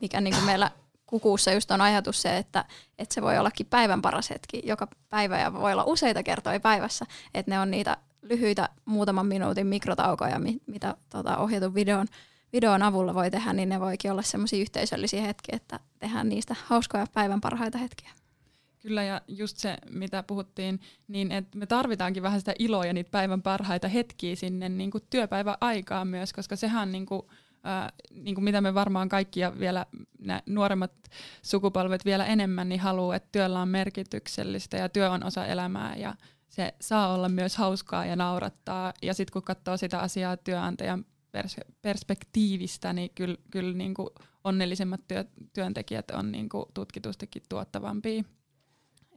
mikä niin kuin meillä Kukuussa just on ajatus se, että se voi ollakin päivän paras hetki joka päivä ja voi olla useita kertoja päivässä, että ne on niitä lyhyitä muutaman minuutin mikrotaukoja, mitä ohjatun videon avulla voi tehdä, niin ne voikin olla semmoisia yhteisöllisiä hetkiä, että tehdään niistä hauskoja päivän parhaita hetkiä. Kyllä, ja just se, mitä puhuttiin, niin että me tarvitaankin vähän sitä iloa ja niitä päivän parhaita hetkiä sinne niin kuin työpäiväaikaan myös, koska sehän niin kuin mitä me varmaan kaikki ja vielä nuoremmat sukupolvet vielä enemmän niin haluaa, että työllä on merkityksellistä ja työ on osa elämää ja se saa olla myös hauskaa ja naurattaa. Ja sitten kun katsoo sitä asiaa työnantajan perspektiivistä, niin kyllä niin kuin onnellisemmat työntekijät on niin kuin tutkitustikin tuottavampia.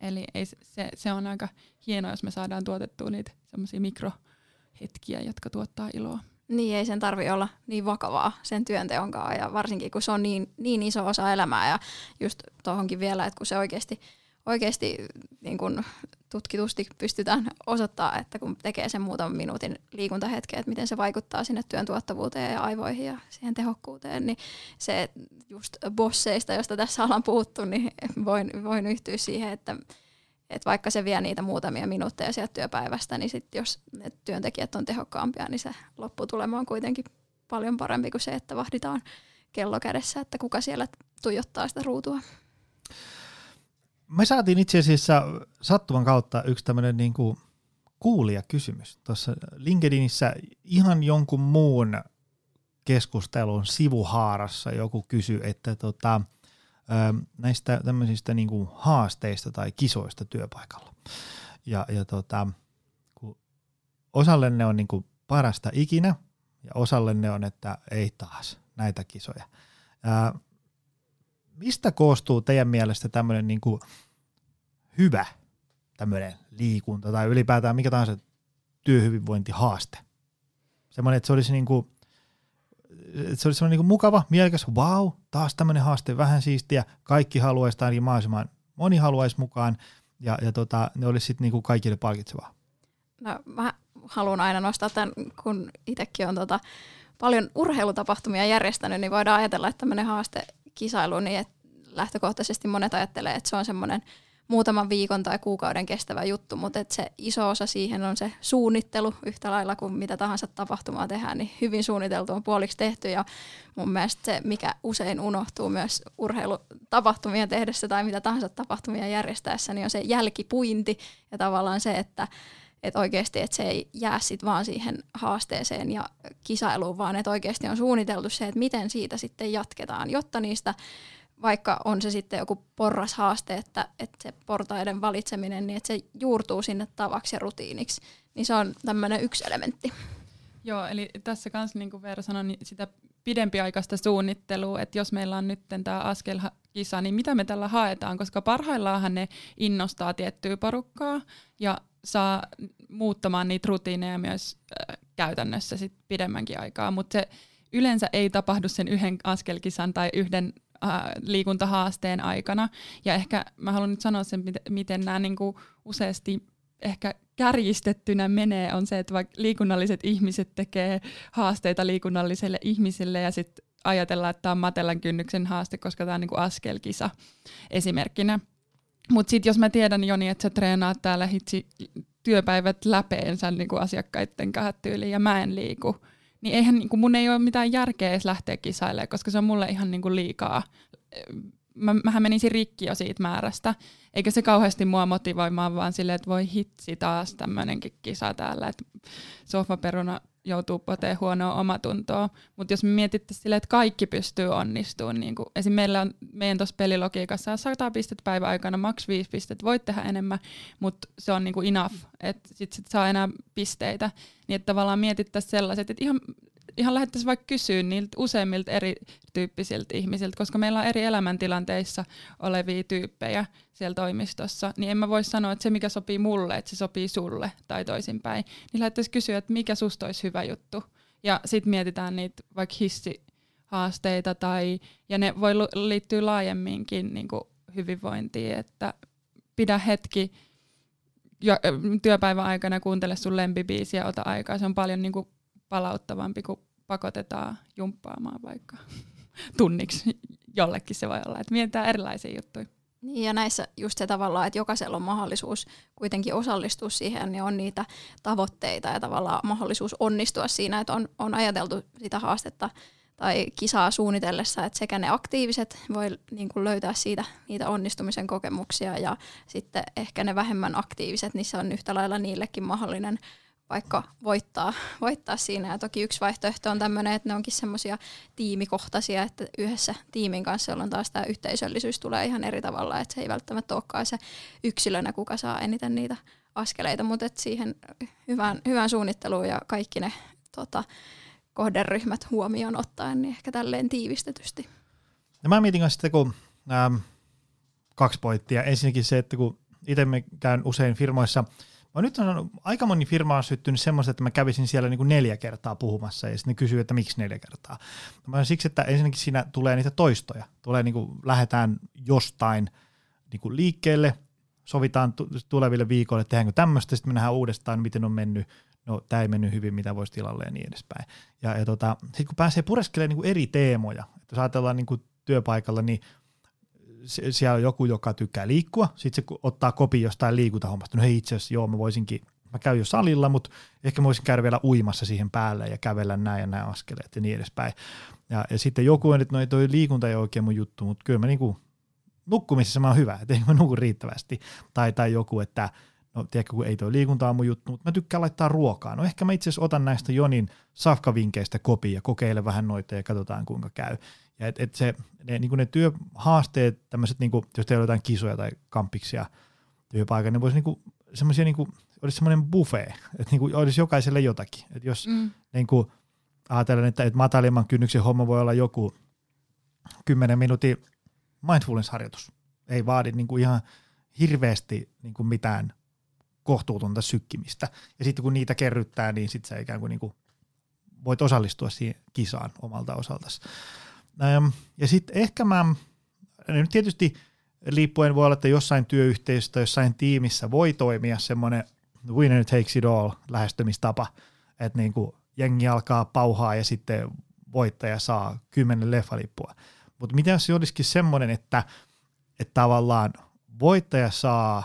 Eli se on aika hienoa, jos me saadaan tuotettua niitä semmoisia mikrohetkiä, jotka tuottaa iloa. Niin, ei sen tarvitse olla niin vakavaa sen työnteonkaan, ja varsinkin kun se on niin iso osa elämää, ja just tuohonkin vielä, että kun se oikeasti niin kun tutkitusti pystytään osoittaa, että kun tekee sen muutaman minuutin liikuntahetkeä, että miten se vaikuttaa sinne työn tuottavuuteen ja aivoihin ja siihen tehokkuuteen, niin se just bosseista, josta tässä ollaan puhuttu, niin voin yhtyä siihen, että vaikka se vie niitä muutamia minuutteja sieltä työpäivästä, niin sitten jos ne työntekijät on tehokkaampia, niin se lopputulema on kuitenkin paljon parempi kuin se, että vahditaan kello kädessä, että kuka siellä tuijottaa sitä ruutua. Me saatiin itse asiassa sattuman kautta yksi tämmöinen niin kuin kuulijakysymys tuossa LinkedInissä ihan jonkun muun keskustelun sivuhaarassa joku kysyi, että näistä tämmöisistä niin kuin haasteista tai kisoista työpaikalla. Kun osalle ne on niin kuin parasta ikinä ja osalle ne on, että ei taas näitä kisoja. Mistä koostuu teidän mielestä tämmöinen niin kuin hyvä tämmöinen liikunta tai ylipäätään mikä tahansa työhyvinvointihaaste. Semmoinen, että se olisi niinku, semmoinen mukava, mielekäs, wow, taas tämmöinen haaste, vähän siistiä, kaikki haluaisi, tai ainakin mahdollisimman moni haluaisi mukaan, ja ne olisi sitten niinku kaikille palkitsevaa. No, mä haluan aina nostaa tämän, kun itsekin on paljon urheilutapahtumia järjestänyt, niin voidaan ajatella, että tämmöinen haastekisailu, niin että lähtökohtaisesti monet ajattelee, että se on semmoinen muutaman viikon tai kuukauden kestävä juttu, mutta että se iso osa siihen on se suunnittelu yhtä lailla kuin mitä tahansa tapahtumaa tehdään, niin hyvin suunniteltu on puoliksi tehty ja mun mielestä se, mikä usein unohtuu myös urheilutapahtumia tehdessä tai mitä tahansa tapahtumia järjestäessä, niin on se jälkipuinti ja tavallaan se, että oikeasti että se ei jää sit vaan siihen haasteeseen ja kisailuun, vaan että oikeasti on suunniteltu se, että miten siitä sitten jatketaan, jotta niistä vaikka on se sitten joku porrashaaste, että se portaiden valitseminen, niin että se juurtuu sinne tavaksi ja rutiiniksi, niin se on tämmöinen yksi elementti. Joo, eli tässä kanssa, niin kuin Veera sanoi, niin sitä pidempiaikaista suunnittelua, että jos meillä on nyt tämä askelkisa, niin mitä me tällä haetaan, koska parhaillaanhan ne innostaa tiettyä porukkaa ja saa muuttamaan niitä rutiineja myös käytännössä sit pidemmänkin aikaa, mutta se yleensä ei tapahdu sen yhden askelkisan tai yhden liikuntahaasteen aikana. Ja ehkä mä haluan nyt sanoa sen, miten nämä niinku useasti ehkä kärjistettynä menee, on se, että vaikka liikunnalliset ihmiset tekee haasteita liikunnalliselle ihmiselle ja sitten ajatellaan, että tämä on matalan kynnyksen haaste, koska tämä on niinku askelkisa esimerkkinä. Mutta sitten jos mä tiedän, Joni, että sä treenaat täällä hitsi työpäivät läpeensä niinku asiakkaiden kahdatyyliin ja mä en liiku, niin eihän niinku mun ei ole mitään järkeä edes lähteä kisailemaan, koska se on mulle ihan niinku liikaa. Mähän menisin rikki jo siitä määrästä, eikä se kauheasti mua motivoimaan, vaan silleen, että voi hitsi taas tämmöinenkin kisa täällä, että sohvaperuna joutuu poteen huonoa omatuntoa. Mutta jos me mietittäisiin silleen, että kaikki pystyy onnistumaan, niin esimerkiksi meidän tuossa pelilogiikassa on 100 pistettä päivän aikana, maks 5 pistettä, voit tehdä enemmän, mutta se on niinku enough, että sit saa enää pisteitä. Niin että tavallaan mietittäisiin sellaiset, että ihan lähdettäisiin vaikka kysyä niiltä useimmilta erityyppisiltä ihmisiltä, koska meillä on eri elämäntilanteissa olevia tyyppejä siellä toimistossa, niin en mä voi sanoa, että se mikä sopii mulle, että se sopii sulle tai toisinpäin. Niin lähdettäisiin kysyä, että mikä susta olisi hyvä juttu. Ja sitten mietitään niitä vaikka hissihaasteita ja ne voi liittyä laajemminkin niin kuin hyvinvointiin, että pidä hetki työpäivän aikana, kuuntele sun lempibiisiä, ota aikaa, se on paljon niin kuin palauttavampi, kun pakotetaan jumppaamaan vaikka tunniksi. Jollekin se voi olla, että mietitään erilaisia juttuja. Niin ja näissä just se tavallaan, että jokaisella on mahdollisuus kuitenkin osallistua siihen, niin on niitä tavoitteita ja tavallaan mahdollisuus onnistua siinä, että on ajateltu sitä haastetta tai kisaa suunnitellessa, että sekä ne aktiiviset voi niin kuin löytää siitä niitä onnistumisen kokemuksia ja sitten ehkä ne vähemmän aktiiviset, niin se on yhtä lailla niillekin mahdollinen vaikka voittaa siinä. Ja toki yksi vaihtoehto on tämmöinen, että ne onkin semmoisia tiimikohtaisia, että yhdessä tiimin kanssa, jolloin taas tämä yhteisöllisyys tulee ihan eri tavalla, että se ei välttämättä olekaan se yksilönä, kuka saa eniten niitä askeleita, mutta siihen hyvään suunnitteluun ja kaikki ne kohderyhmät huomioon ottaen, niin ehkä tälleen tiivistetysti. No mä mietin kanssa kun, kaksi pointtia. Ensinnäkin se, että kun itse me käyn usein firmoissa, mä nyt on aika moni firma on syttynyt semmoista, että mä kävisin siellä niinku 4 kertaa puhumassa ja sitten ne kysyy, että miksi 4 kertaa. Mä siksi, että ensinnäkin siinä tulee niitä toistoja. Niinku, lähdetään jostain niinku liikkeelle, sovitaan tuleville viikoille, tehdäänkö tämmöistä, sitten mennään uudestaan, miten on mennyt, no tämä ei mennyt hyvin, mitä voisi tilalle ja niin edespäin. Ja sitten kun pääsee pureskelemaan niinku eri teemoja, että jos ajatellaan niinku työpaikalla, niin siellä on joku, joka tykkää liikkua, sitten se ottaa kopin jostain liikuntahommasta, no hei itse asiassa joo, mä käyn jo salilla, mutta ehkä mä voisin käydä vielä uimassa siihen päälle ja kävellä näin ja näin askeleet ja niin edespäin. Ja sitten joku on, että no ei toi liikunta ei ole oikein mun juttu, mutta kyllä mä niinku, nukkumisessa mä oon hyvä, että ei mä nuku riittävästi. Tai joku, että no tiedätkö, kun ei toi liikunta on mun juttu, mutta mä tykkään laittaa ruokaa. No ehkä mä itse asiassa otan näistä Jonin safkavinkeistä kopin ja kokeile vähän noita ja katsotaan kuinka käy. Ja niinku ne työhaasteet, tämmöiset, niinku, jos teillä on jotain kisoja tai kampiksia työpaikalla, ne voisi olisi semmoinen buffet, että niinku, olisi jokaiselle jotakin. Et jos niinku, ajatellaan, että matalimman kynnyksen homma voi olla joku 10 minuutin mindfulness-harjoitus. Ei vaadi niinku, ihan hirveästi niinku, mitään kohtuutonta sykkimistä. Ja sitten kun niitä kerryttää, niin sitten sä ikään kuin niinku voit osallistua siihen kisaan omalta osaltasi. Ja sitten ehkä mä, nyt tietysti liippuen voi olla, että jossain työyhteisössä tai jossain tiimissä voi toimia semmoinen winner takes it all lähestymistapa, että niinku jengi alkaa pauhaa ja sitten voittaja saa 10 leffalippua. Mutta mitä jos se olisikin semmoinen, että tavallaan voittaja saa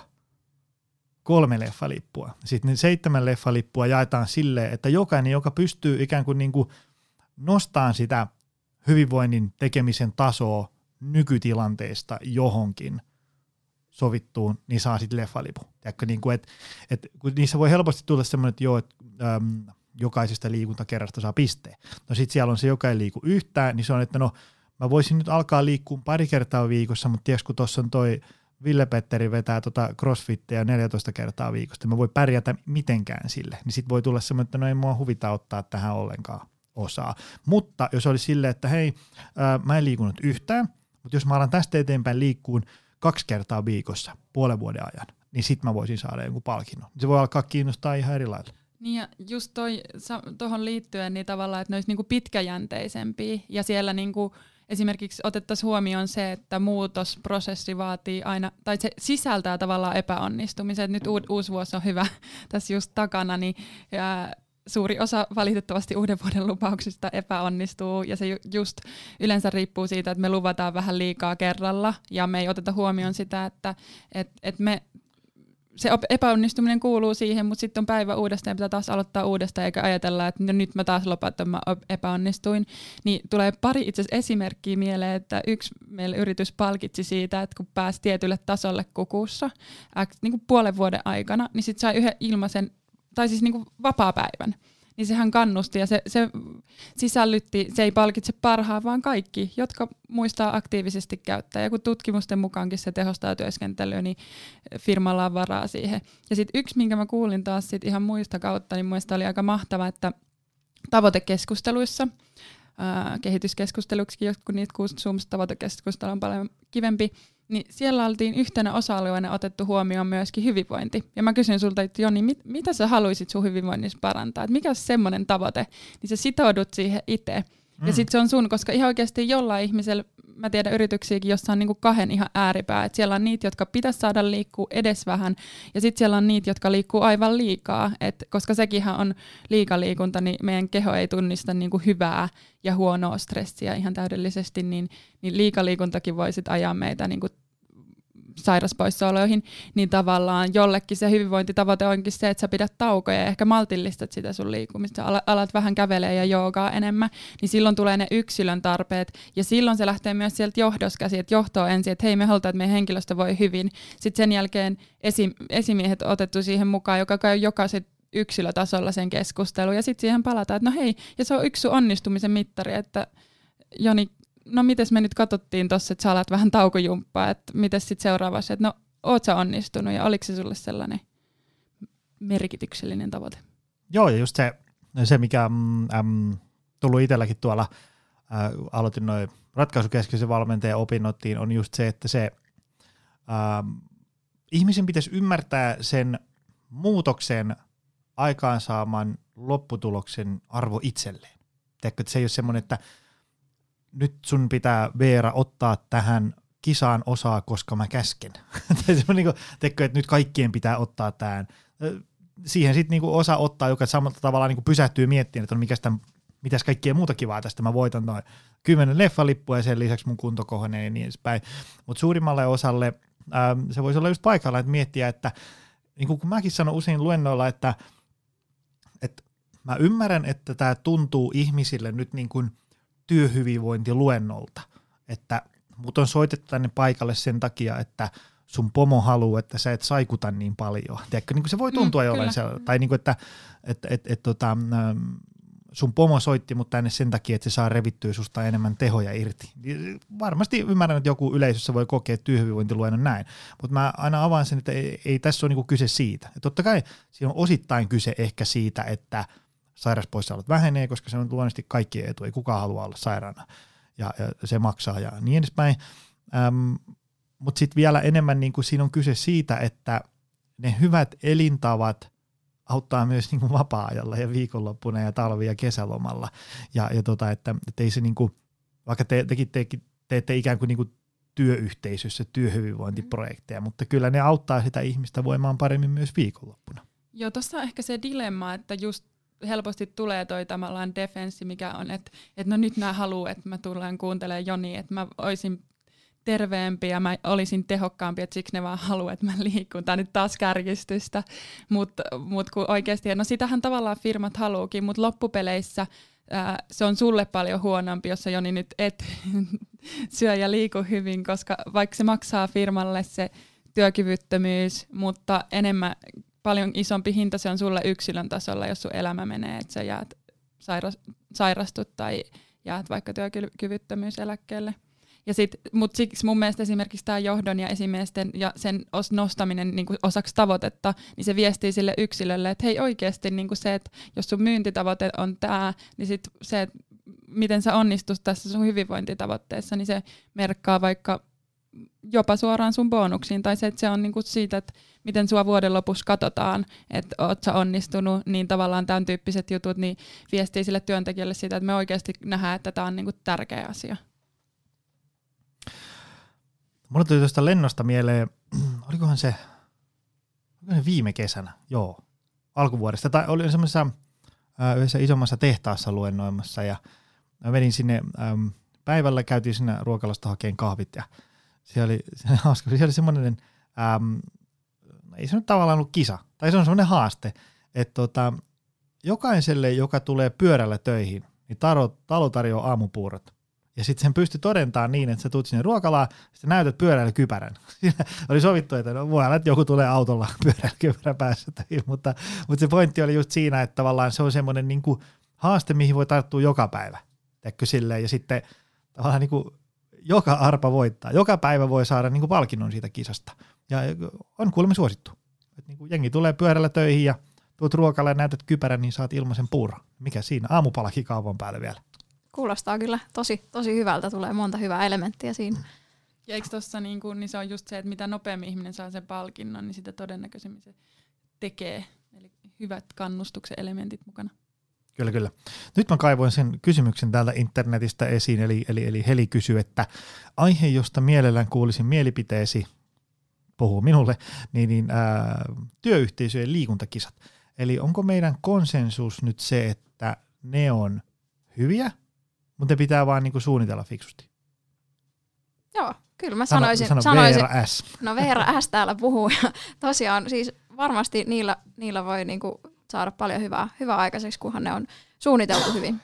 3 leffalippua. Sitten ne 7 leffalippua jaetaan silleen, että jokainen, joka pystyy ikään kuin niinku nostamaan sitä hyvinvoinnin tekemisen tasoa nykytilanteesta johonkin sovittuun, niin saa sitten leffalipun. Niinku, niissä voi helposti tulla semmoinen, että joo, jokaisesta liikuntakerrasta saa pisteen. No sitten siellä on se, joka ei liiku yhtään, niin se on, että no mä voisin nyt alkaa liikkua 2 kertaa viikossa, mutta ties kun tuossa on toi Ville-Petteri vetää crossfitteja 14 kertaa viikosta, mä voi pärjätä mitenkään sille. Niin sitten voi tulla semmoinen, että no ei mua huvita ottaa tähän ollenkaan osaa. Mutta jos olisi silleen, että hei, mä en liikunut yhtään, mutta jos mä alan tästä eteenpäin liikkuun 2 kertaa viikossa puolen vuoden ajan, niin sit mä voisin saada jonkun palkinnon. Se voi alkaa kiinnostaa ihan eri lailla. Niin ja just tuohon liittyen niin tavallaan, että ne olisi niinku pitkäjänteisempiä ja siellä niinku esimerkiksi otettaisiin huomioon se, että muutosprosessi vaatii aina, tai se sisältää tavallaan epäonnistumisen. Nyt uusi vuosi on hyvä tässä just takana, niin suuri osa valitettavasti uuden vuoden lupauksista epäonnistuu ja se just yleensä riippuu siitä, että me luvataan vähän liikaa kerralla ja me ei oteta huomioon sitä, että se epäonnistuminen kuuluu siihen, mutta sitten on päivä uudestaan ja pitää taas aloittaa uudestaan eikä ajatella, että no nyt mä taas lopetan, mä epäonnistuin. Niin tulee pari itse asiassa esimerkkiä mieleen, että yksi meillä yritys palkitsi siitä, että kun pääsi tietylle tasolle Cuckoossa niin kuin puolen vuoden aikana, niin sitten sai yhden ilmaisen, tai siis niin kuin vapaapäivän. Niin sehän kannusti ja se sisällytti, se ei palkitse parhaan, vaan kaikki, jotka muistaa aktiivisesti käyttää. Ja kun tutkimusten mukaankin se tehostaa työskentelyä, niin firmalla on varaa siihen. Ja sitten yksi, minkä mä kuulin taas sit ihan muista kautta, niin muista oli aika mahtava, että tavoitekeskusteluissa, kehityskeskusteluksikin, kun niitä Suomessa tavoitekeskustelu on paljon kivempi, niin siellä oltiin yhtenä osa-alueena otettu huomioon myöskin hyvinvointi. Ja mä kysyin sulta, että Joni, mitä sä haluisit sun hyvinvoinnissa parantaa? Et mikä on semmoinen tavoite? Niin sä sitoudut siihen itse. Ja sit se on sun, koska ihan oikeasti jollain ihmisellä, mä tiedän yrityksiäkin, jossa on niinku 2 ihan ääripää. Et siellä on niitä, jotka pitäisi saada liikkua edes vähän. Ja sit siellä on niitä, jotka liikkuu aivan liikaa. Et koska sekinhän on liikaliikunta, niin meidän keho ei tunnista niinku hyvää ja huonoa stressiä ihan täydellisesti. Niin liikaliikuntakin voi sit ajaa meitä niinku sairaspoissaoloihin. Niin tavallaan jollekin se hyvinvointitavoite onkin se, että sä pidät taukoja ja ehkä maltillistat sitä sun liikkumista. Sä alat vähän kävelee ja joogaa enemmän, niin silloin tulee ne yksilön tarpeet. Ja silloin se lähtee myös sieltä johdoskäsi, että johto ensin, että hei, me halutaan, että meidän henkilöstö voi hyvin. Sitten sen jälkeen esimiehet on otettu siihen mukaan, joka käy jokaisen yksilötasolla sen keskustelun. Ja sitten siihen palataan, että no hei, ja se on yksi onnistumisen mittari, että Joni, no mites me nyt katsottiin tossa, että sä alat vähän taukojumppaa, että mites sit seuraavassa, että no oot sä onnistunut ja oliko se sulle sellainen merkityksellinen tavoite? Joo, ja just se mikä tullut itselläkin tuolla, aloitin noin ratkaisukeskeisen valmentajan opinnottiin, on just se, että ihmisen pitäisi ymmärtää sen muutoksen aikaansaaman lopputuloksen arvo itselleen. Teekö, että se ei ole semmoinen, että nyt sun pitää, Veera, ottaa tähän kisaan osaa, koska mä käsken. Teekö, että nyt kaikkien pitää ottaa tähän. Siihen sitten niinku osa ottaa, joka samalla tavalla niinku pysähtyy miettimään, että mitäs kaikkea muuta kivaa tästä. Mä voitan noin 10 leffalippua ja sen lisäksi mun kunto kohenee ja niin edespäin. Mutta suurimmalle osalle se voisi olla just paikalla, että miettiä, että niinku kun mäkin sanon usein luennoilla, että mä ymmärrän, että tämä tuntuu ihmisille nyt niin kuin työhyvinvointiluennolta, että mut on soitettu tänne paikalle sen takia, että sun pomo haluaa, että sä et saikuta niin paljon. Tiedätkö, niin kuin se voi tuntua jollain siellä, tai niin kuin, että sun pomo soitti mut tänne sen takia, että se saa revittyä susta enemmän tehoja irti. Varmasti ymmärrän, että joku yleisössä voi kokea työhyvinvointiluennon näin, mutta mä aina avaan sen, että ei tässä ole niin kuin kyse siitä. Ja totta kai siinä on osittain kyse ehkä siitä, että sairauspoissaolot vähenee, koska se on luonnollisesti kaikkien etu, ei kukaan halua olla sairaana ja se maksaa ja niin edespäin. Mutta sitten vielä enemmän niin kuin siinä on kyse siitä, että ne hyvät elintavat auttaa myös niin kuin vapaa-ajalla ja viikonloppuna ja talvi- ja kesälomalla. Ja että ei se niin kuin, vaikka teette ikään kuin, työyhteisössä työhyvinvointiprojekteja, mutta kyllä ne auttaa sitä ihmistä voimaan paremmin myös viikonloppuna. Joo, tuossa on ehkä se dilemma, että just helposti tulee toi tavallaan defenssi, mikä on, että no nyt mä haluan, että mä tullaan kuuntelemaan Joni, että mä olisin terveempi ja mä olisin tehokkaampi, että siksi ne vaan haluaa, että mä liikun. Tämä nyt taas kärjistystä, mutta kun oikeasti, no sitähän tavallaan firmat haluukin, mutta loppupeleissä se on sulle paljon huonompi, jos sä Joni nyt et syö ja liiku hyvin, koska vaikka se maksaa firmalle se työkyvyttömyys, mutta enemmän paljon isompi hinta se on sulle yksilön tasolla, jos sun elämä menee, että sä jäät sairastut tai jäät vaikka työkyvyttömyyseläkkeelle. Mutta siksi mun mielestä esimerkiksi tämä johdon ja esimiesten ja sen nostaminen niinku osaksi tavoitetta, niin se viestii sille yksilölle, että hei oikeasti niinku se, että jos sun myyntitavoite on tämä, niin sit se, että miten sä onnistut tässä sun hyvinvointitavoitteessa, niin se merkkaa vaikka jopa suoraan sun bonuksiin. Tai se, että se on niinku siitä, että miten sua vuoden lopussa katsotaan, että oot sä onnistunut, niin tavallaan tämän tyyppiset jutut niin viestii sille työntekijälle siitä, että me oikeasti nähdään, että tämä on niinku tärkeä asia. Mulla tuli tuosta lennosta mieleen, olikohan se viime kesänä, joo, alkuvuodesta, tai olin semmoisessa yhdessä isommassa tehtaassa luennoimassa, ja mä menin sinne päivällä, käytiin sinne ruokalasta hakeen kahvit, ja siellä oli semmoinen, ei se nyt tavallaan ollut kisa, tai se on semmoinen haaste, että jokaiselle, joka tulee pyörällä töihin, niin talo tarjoaa aamupuurot. Ja sitten sen pystyi todentamaan niin, että sä tulet sinne ruokalaan, sitten näytät pyöräillä kypärän. Siinä oli sovittu, että no, voi olla, että joku tulee autolla pyöräillä kypärän päässä töihin, mutta se pointti oli just siinä, että tavallaan se on semmoinen niinku haaste, mihin voi tarttua joka päivä. Silleen, ja sitten tavallaan niinku joka arpa voittaa. Joka päivä voi saada niinku palkinnon siitä kisasta. Ja on kuulemma suosittu. Et niinku jengi tulee pyörällä töihin ja tuot ruokalla ja näytät kypärän, niin saat ilmaisen puuron. Mikä siinä? Aamupalaki kaupan päälle vielä. Kuulostaa kyllä tosi hyvältä, tulee monta hyvää elementtiä siinä. Ja eikö tuossa niin se on just se, että mitä nopeammin ihminen saa sen palkinnon, niin sitä todennäköisemmin se tekee. Eli hyvät kannustuksen elementit mukana. Kyllä, kyllä. Nyt mä kaivoin sen kysymyksen täältä internetistä esiin, eli Heli kysyy, että aihe, josta mielellään kuulisin mielipiteesi, puhuu minulle, niin työyhteisöjen liikuntakisat. Eli onko meidän konsensus nyt se, että ne on hyviä? Mutta pitää vaan niinku suunnitella fiksusti. Joo, kyllä mä sanoisin Veera S. No Veera S täällä puhuu. Ja tosiaan siis varmasti niillä voi niinku saada paljon hyvää aikaiseksi, kunhan ne on suunniteltu hyvin.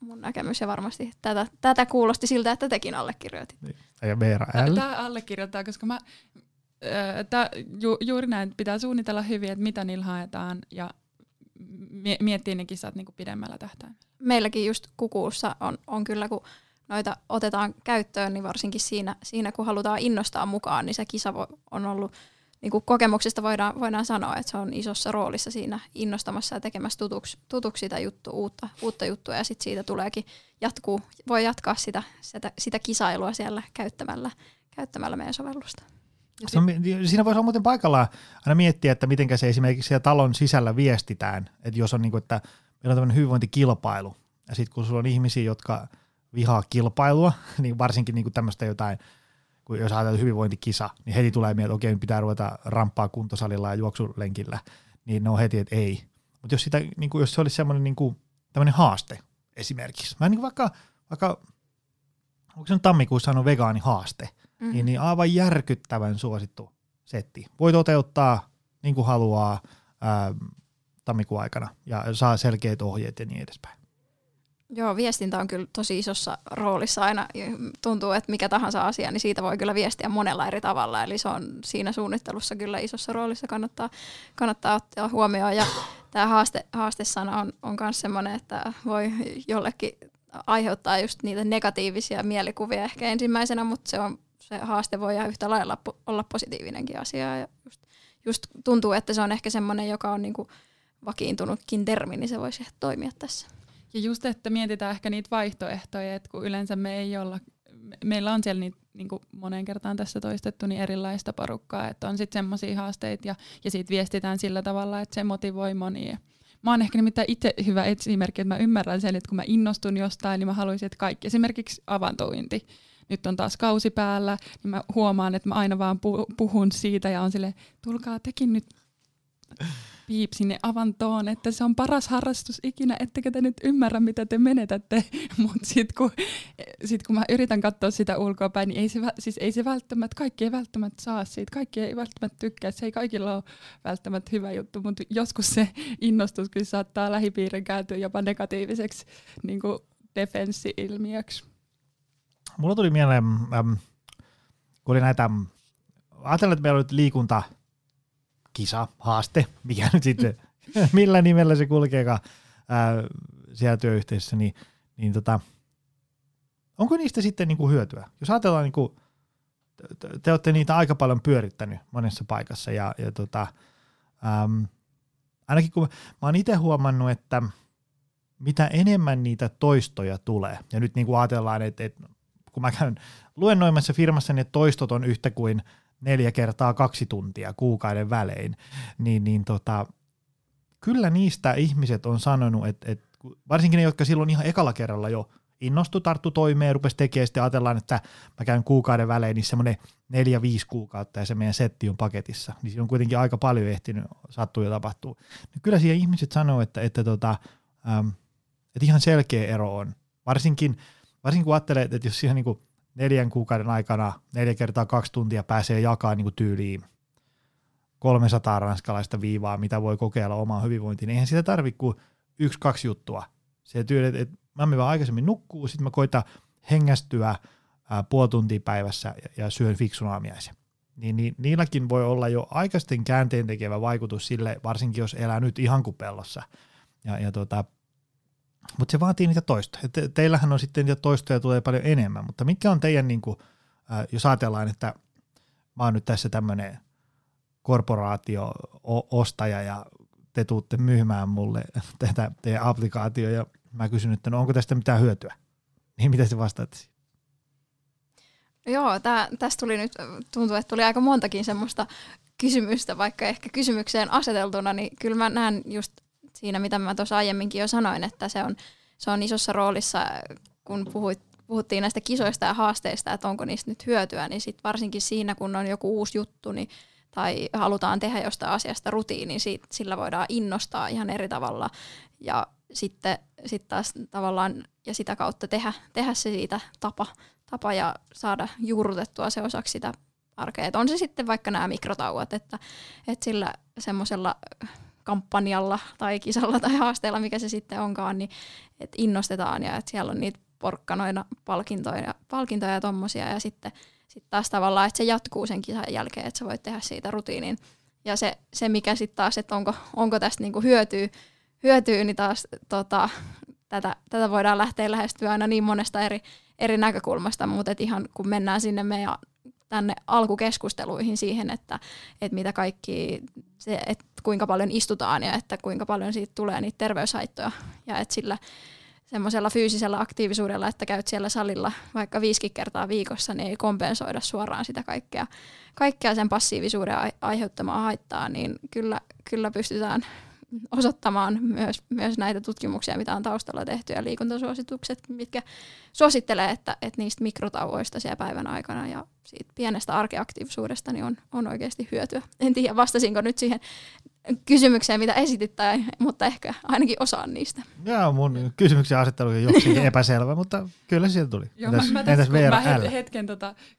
Mun näkemys ja varmasti tätä kuulosti siltä, että tekin allekirjoitit. Niin. Ja Veera L. Tää allekirjoittaa, koska mä juuri näin, pitää suunnitella hyvin, että mitä niillä haetaan ja miettii ne kisat niinku pidemmällä tähtäimellä. Meilläkin just Kukuussa on kyllä, kun noita otetaan käyttöön, niin varsinkin siinä kun halutaan innostaa mukaan, niin se kisa on ollut, niin kuin kokemuksesta voidaan sanoa, että se on isossa roolissa siinä innostamassa ja tekemässä tutuksi sitä uutta juttua, ja sitten siitä tuleekin voi jatkaa sitä kisailua siellä käyttämällä meidän sovellusta. Siinä voisi olla muuten paikallaan aina miettiä, että miten se esimerkiksi siellä talon sisällä viestitään, että jos on niin kuin, että meillä on tämmöinen hyvinvointikilpailu, ja sitten kun sulla on ihmisiä, jotka vihaa kilpailua, niin varsinkin niinku tämmöistä jotain, kun jos ajatellaan hyvinvointikisa, niin heti tulee mieleen, että okei, pitää ruveta ramppaa kuntosalilla ja juoksulenkillä, niin ne on heti, että ei. Mutta niinku, jos se olisi semmoinen niinku, tämmöinen haaste esimerkiksi, mä niinku vaikka onko se nyt tammikuussa on vegaanihaaste, niin aivan järkyttävän suosittu setti. Voi toteuttaa niin kuin haluaa, tammikuun aikana ja saa selkeät ohjeet ja niin edespäin. Joo, viestintä on kyllä tosi isossa roolissa aina. Tuntuu, että mikä tahansa asia, niin siitä voi kyllä viestiä monella eri tavalla. Eli se on siinä suunnittelussa kyllä isossa roolissa, kannattaa ottaa huomioon. Ja tämä haastesana on myös sellainen, että voi jollekin aiheuttaa just niitä negatiivisia mielikuvia ehkä ensimmäisenä, mutta se haaste voi yhtä lailla olla positiivinenkin asia. Ja just tuntuu, että se on ehkä sellainen, joka on niinku vakiintunutkin termi, niin se voisi toimia tässä. Ja just, että mietitään ehkä niitä vaihtoehtoja, että kun yleensä me ei olla meillä on siellä niitä, niin kuin moneen kertaan tässä toistettu, niin erilaista porukkaa, että on sitten semmoisia haasteita ja siitä viestitään sillä tavalla, että se motivoi monia. Mä oon ehkä nimittäin itse hyvä esimerkki, että mä ymmärrän sen, että kun mä innostun jostain, niin mä haluaisin, että kaikki, esimerkiksi avantointi, nyt on taas kausi päällä, niin mä huomaan, että mä aina vaan puhun siitä ja on silleen, tulkaa tekin nyt piip sinne avantoon, että se on paras harrastus ikinä, ettekä te nyt ymmärrä, mitä te menetätte, mutta sit kun mä yritän katsoa sitä ulkoapäin, niin ei se välttämättä, kaikki ei välttämättä saa siitä, kaikki ei välttämättä tykkää, se ei kaikilla ole välttämättä hyvä juttu, mutta joskus se innostus kyllä saattaa lähipiirin kääntyä jopa negatiiviseksi niin kuin defenssi-ilmiöksi. Mulla tuli mieleen, kun oli näitä, ajattelin, että meillä oli liikunta, kisa, haaste, mikä nyt sitten, millä nimellä se kulkeekaan siellä työyhteisössä, niin onko niistä sitten niinku hyötyä? Jos ajatellaan, niinku, te olette niitä aika paljon pyörittänyt monessa paikassa, ja ainakin kun mä oon itse huomannut, että mitä enemmän niitä toistoja tulee, ja nyt niinku ajatellaan, että kun mä käyn luennoimassa firmassa, ne toistot on yhtä kuin 4 kertaa 2 tuntia kuukauden välein, niin kyllä niistä ihmiset on sanonut, että varsinkin ne, jotka silloin ihan ekalla kerralla jo innostui, tarttu toimeen, rupesi tekemään, sitten ajatellaan, että mä käyn kuukauden välein, niin semmoinen 4-5 kuukautta ja se meidän setti on paketissa, niin siinä on kuitenkin aika paljon ehtinyt sattua ja tapahtua. Kyllä siellä ihmiset sanoo, että ihan selkeä ero on, varsinkin kun ajattelee, että jos siihen niin kuin 4 kuukauden aikana 4 kertaa 2 tuntia pääsee jakamaan niin kuin tyyliin 300 ranskalaista viivaa, mitä voi kokeilla omaa hyvinvointiin, niin eihän sitä tarvitse kuin 1-2 juttua. Se tyyli, että mä menen vaan aikaisemmin nukkuu, sitten mä koitan hengästyä 0,5 tuntia päivässä ja syön fiksun aamiaisen. Niilläkin voi olla jo aikaisten käänteen tekevä vaikutus sille, varsinkin jos elää nyt ihan kuin pellossa. Mutta se vaatii niitä toistoja. Teillähän on sitten niitä toistoja tulee paljon enemmän, mutta mitkä on teidän, niin kuin, jos ajatellaan, että mä oon nyt tässä tämmöinen korporaatio-ostaja ja te tuutte myymään mulle tätä teidän applikaatio ja mä kysyn, että no onko tästä mitään hyötyä? Niin mitä te vastaatte? Joo, tästä tuli nyt, tuntuu, että tuli aika montakin semmoista kysymystä, vaikka ehkä kysymykseen aseteltuna, niin kyllä mä näen just siinä, mitä mä tuossa aiemminkin jo sanoin, että se on isossa roolissa, kun puhuttiin näistä kisoista ja haasteista, että onko niistä nyt hyötyä, niin sit varsinkin siinä, kun on joku uusi juttu niin, tai halutaan tehdä jostain asiasta rutiini, niin sillä voidaan innostaa ihan eri tavalla ja sitten taas tavallaan ja sitä kautta tehdä se siitä tapa ja saada juurrutettua se osaksi sitä arkea. Et on se sitten vaikka nämä mikrotauot, että sillä semmoisella kampanjalla tai kisalla tai haasteella, mikä se sitten onkaan, niin että innostetaan ja että siellä on niitä porkkanoina palkintoja ja tommosia ja sitten taas tavallaan, että se jatkuu sen kisan jälkeen, että sä voit tehdä siitä rutiinin. Ja se mikä sitten taas, että onko tästä niinku hyötyy niin taas tätä voidaan lähteä lähestyä aina niin monesta eri näkökulmasta, mutta et ihan kun mennään sinne meidän tänne alkukeskusteluihin siihen, että mitä kaikki, se, että kuinka paljon istutaan ja että kuinka paljon siitä tulee niitä terveyshaittoja. Ja että sillä semmoisella fyysisellä aktiivisuudella, että käyt siellä salilla vaikka 5 kertaa viikossa, niin ei kompensoida suoraan sitä kaikkea sen passiivisuuden aiheuttamaa haittaa, niin kyllä pystytään osoittamaan myös näitä tutkimuksia, mitä on taustalla tehty ja liikuntasuositukset, mitkä suosittelee, että niistä mikrotauoista siellä päivän aikana ja siitä pienestä arkeaktiivisuudesta niin on oikeasti hyötyä. En tiedä, vastasinko nyt siihen kysymykseen, mitä esitit, mutta ehkä ainakin osaan niistä. Joo, mun kysymyksen asettelu on joksikin epäselvä, mutta kyllä se sieltä tuli. Joo, mä hetken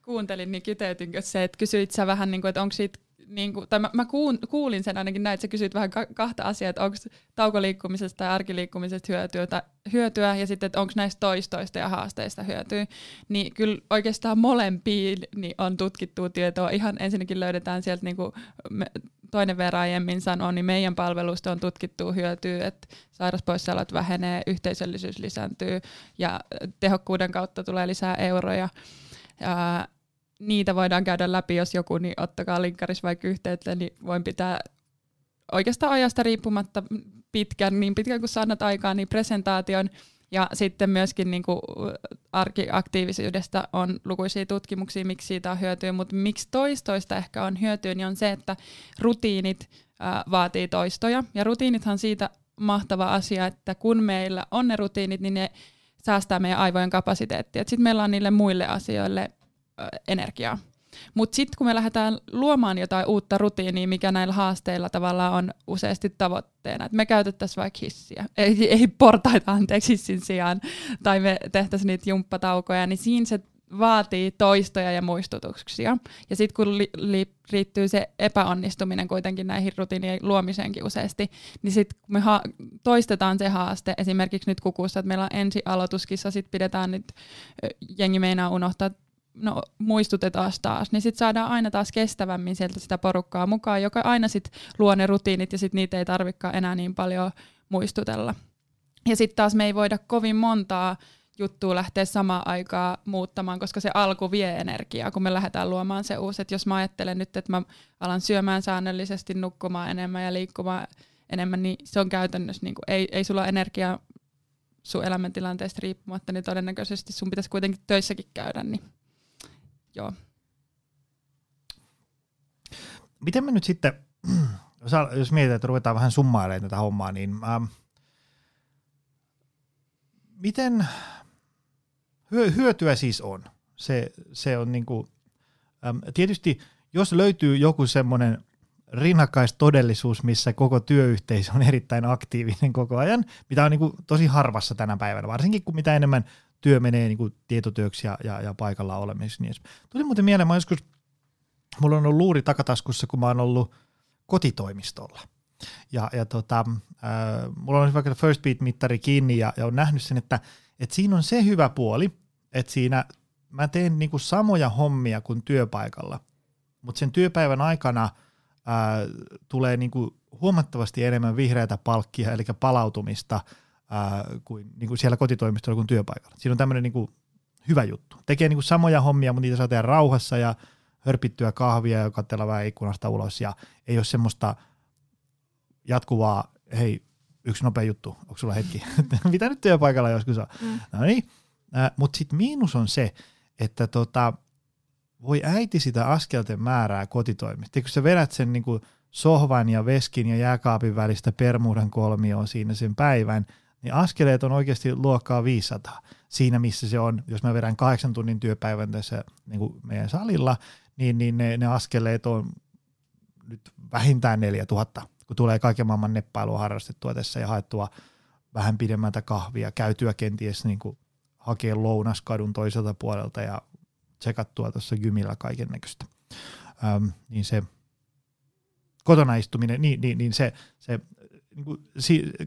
kuuntelin, niin kiteytynkö se, että kysyit sä vähän, niin kuin, että onko siitä mä kuulin sen ainakin näin, että sä kysyit vähän kahta asiaa, että onko taukoliikkumisesta tai arkiliikkumisesta hyötyä ja sitten, että onko näistä toistoista ja haasteista hyötyä. Niin kyllä oikeastaan molempiin niin on tutkittua tietoa. Ihan ensinnäkin löydetään sieltä, niin kuin toinen Veera aiemmin sanoi, niin meidän palvelusta on tutkittua hyötyä, että sairauspoissaolot vähenee, yhteisöllisyys lisääntyy ja tehokkuuden kautta tulee lisää euroja. Niitä voidaan käydä läpi, jos joku, niin ottakaa linkkarissa vaikka yhteyttä, niin voin pitää oikeastaan ajasta riippumatta niin pitkän kuin sä annat aikaa, niin presentaation Ja sitten myöskin niin kuin arkiaktiivisyydestä on lukuisia tutkimuksia, miksi siitä on hyötyä, mutta miksi toistoista ehkä on hyötyä, niin on se, että rutiinit vaatii toistoja. Ja rutiinithan siitä mahtava asia, että kun meillä on ne rutiinit, niin ne säästää meidän aivojen kapasiteettia. Sitten meillä on niille muille asioille energiaa. Mutta sitten kun me lähdetään luomaan jotain uutta rutiinia, mikä näillä haasteilla tavallaan on useasti tavoitteena, että me käytettäisiin vaikka hissiä, ei portaita anteeksi hissin sijaan, tai me tehtäisiin niitä jumppataukoja, niin siinä se vaatii toistoja ja muistutuksia. Ja sitten kun liittyy se epäonnistuminen kuitenkin näihin rutiinien luomiseenkin useasti, niin sitten kun me toistetaan se haaste, esimerkiksi nyt Kukussa, että meillä on ensi aloituskissa, sitten pidetään nyt, jengi meinaa unohtaa, no muistutetaan taas, niin sitten saadaan aina taas kestävämmin sieltä sitä porukkaa mukaan, joka aina sitten luo ne rutiinit ja sitten niitä ei tarvikaan enää niin paljon muistutella. Ja sitten taas me ei voida kovin montaa juttua lähteä samaan aikaan muuttamaan, koska se alku vie energiaa, kun me lähdetään luomaan se uusi. Et jos mä ajattelen nyt, että mä alan syömään säännöllisesti, nukkumaan enemmän ja liikkumaan enemmän, niin se on käytännössä, niin kun ei sulla energiaa sun elämäntilanteesta riippumatta, niin todennäköisesti sun pitäisi kuitenkin töissäkin käydä, niin joo. Miten mä nyt sitten, jos mietitään, että ruvetaan vähän summailemaan tätä hommaa, niin miten hyötyä siis on? Se on niinku, tietysti jos löytyy joku semmoinen rinnakkaistodellisuus, missä koko työyhteisö on erittäin aktiivinen koko ajan, mitä on niinku tosi harvassa tänä päivänä, varsinkin kun mitä enemmän työ menee niin kuin tietotyöksi ja paikalla olemiksi. Niin tuli muuten mieleen, mulla on ollut luuri takataskussa, kun mä oon ollut kotitoimistolla. Mulla on vaikka First Beat-mittari kiinni ja on nähnyt sen, että siinä on se hyvä puoli, että siinä mä teen niin kuin samoja hommia kuin työpaikalla, mutta sen työpäivän aikana tulee niin kuin huomattavasti enemmän vihreätä palkkia, eli palautumista, kuin siellä kotitoimistolla kuin työpaikalla. Siinä on tämmöinen niin kuin hyvä juttu. Tekee niin kuin samoja hommia, mutta niitä saa tehdä rauhassa ja hörpittyä kahvia ja katsella vähän ikkunasta ulos ja ei ole semmoista jatkuvaa, hei, yksi nopea juttu, onko sulla hetki? Mitä nyt työpaikalla joskus on? No niin, mutta sitten miinus on se, että voi äiti sitä askelten määrää kotitoimista. Kun sä vedät sen niin kuin sohvan ja veskin ja jääkaapin välistä permuudan kolmioon siinä sen päivän, niin askeleet on oikeasti luokkaa 500 siinä, missä se on. Jos mä vedän 8 tunnin työpäivän tässä niin kuin meidän salilla, niin ne askeleet on nyt vähintään 4000, kun tulee kaiken maailman neppailua harrastettua tässä ja haettua vähän pidemmältä kahvia, käytyä kenties niin kuin hakea lounaskadun toiselta puolelta ja tsekattua tuossa gymillä kaiken näköistä. Niin se kotona istuminen, niin se niin kuin,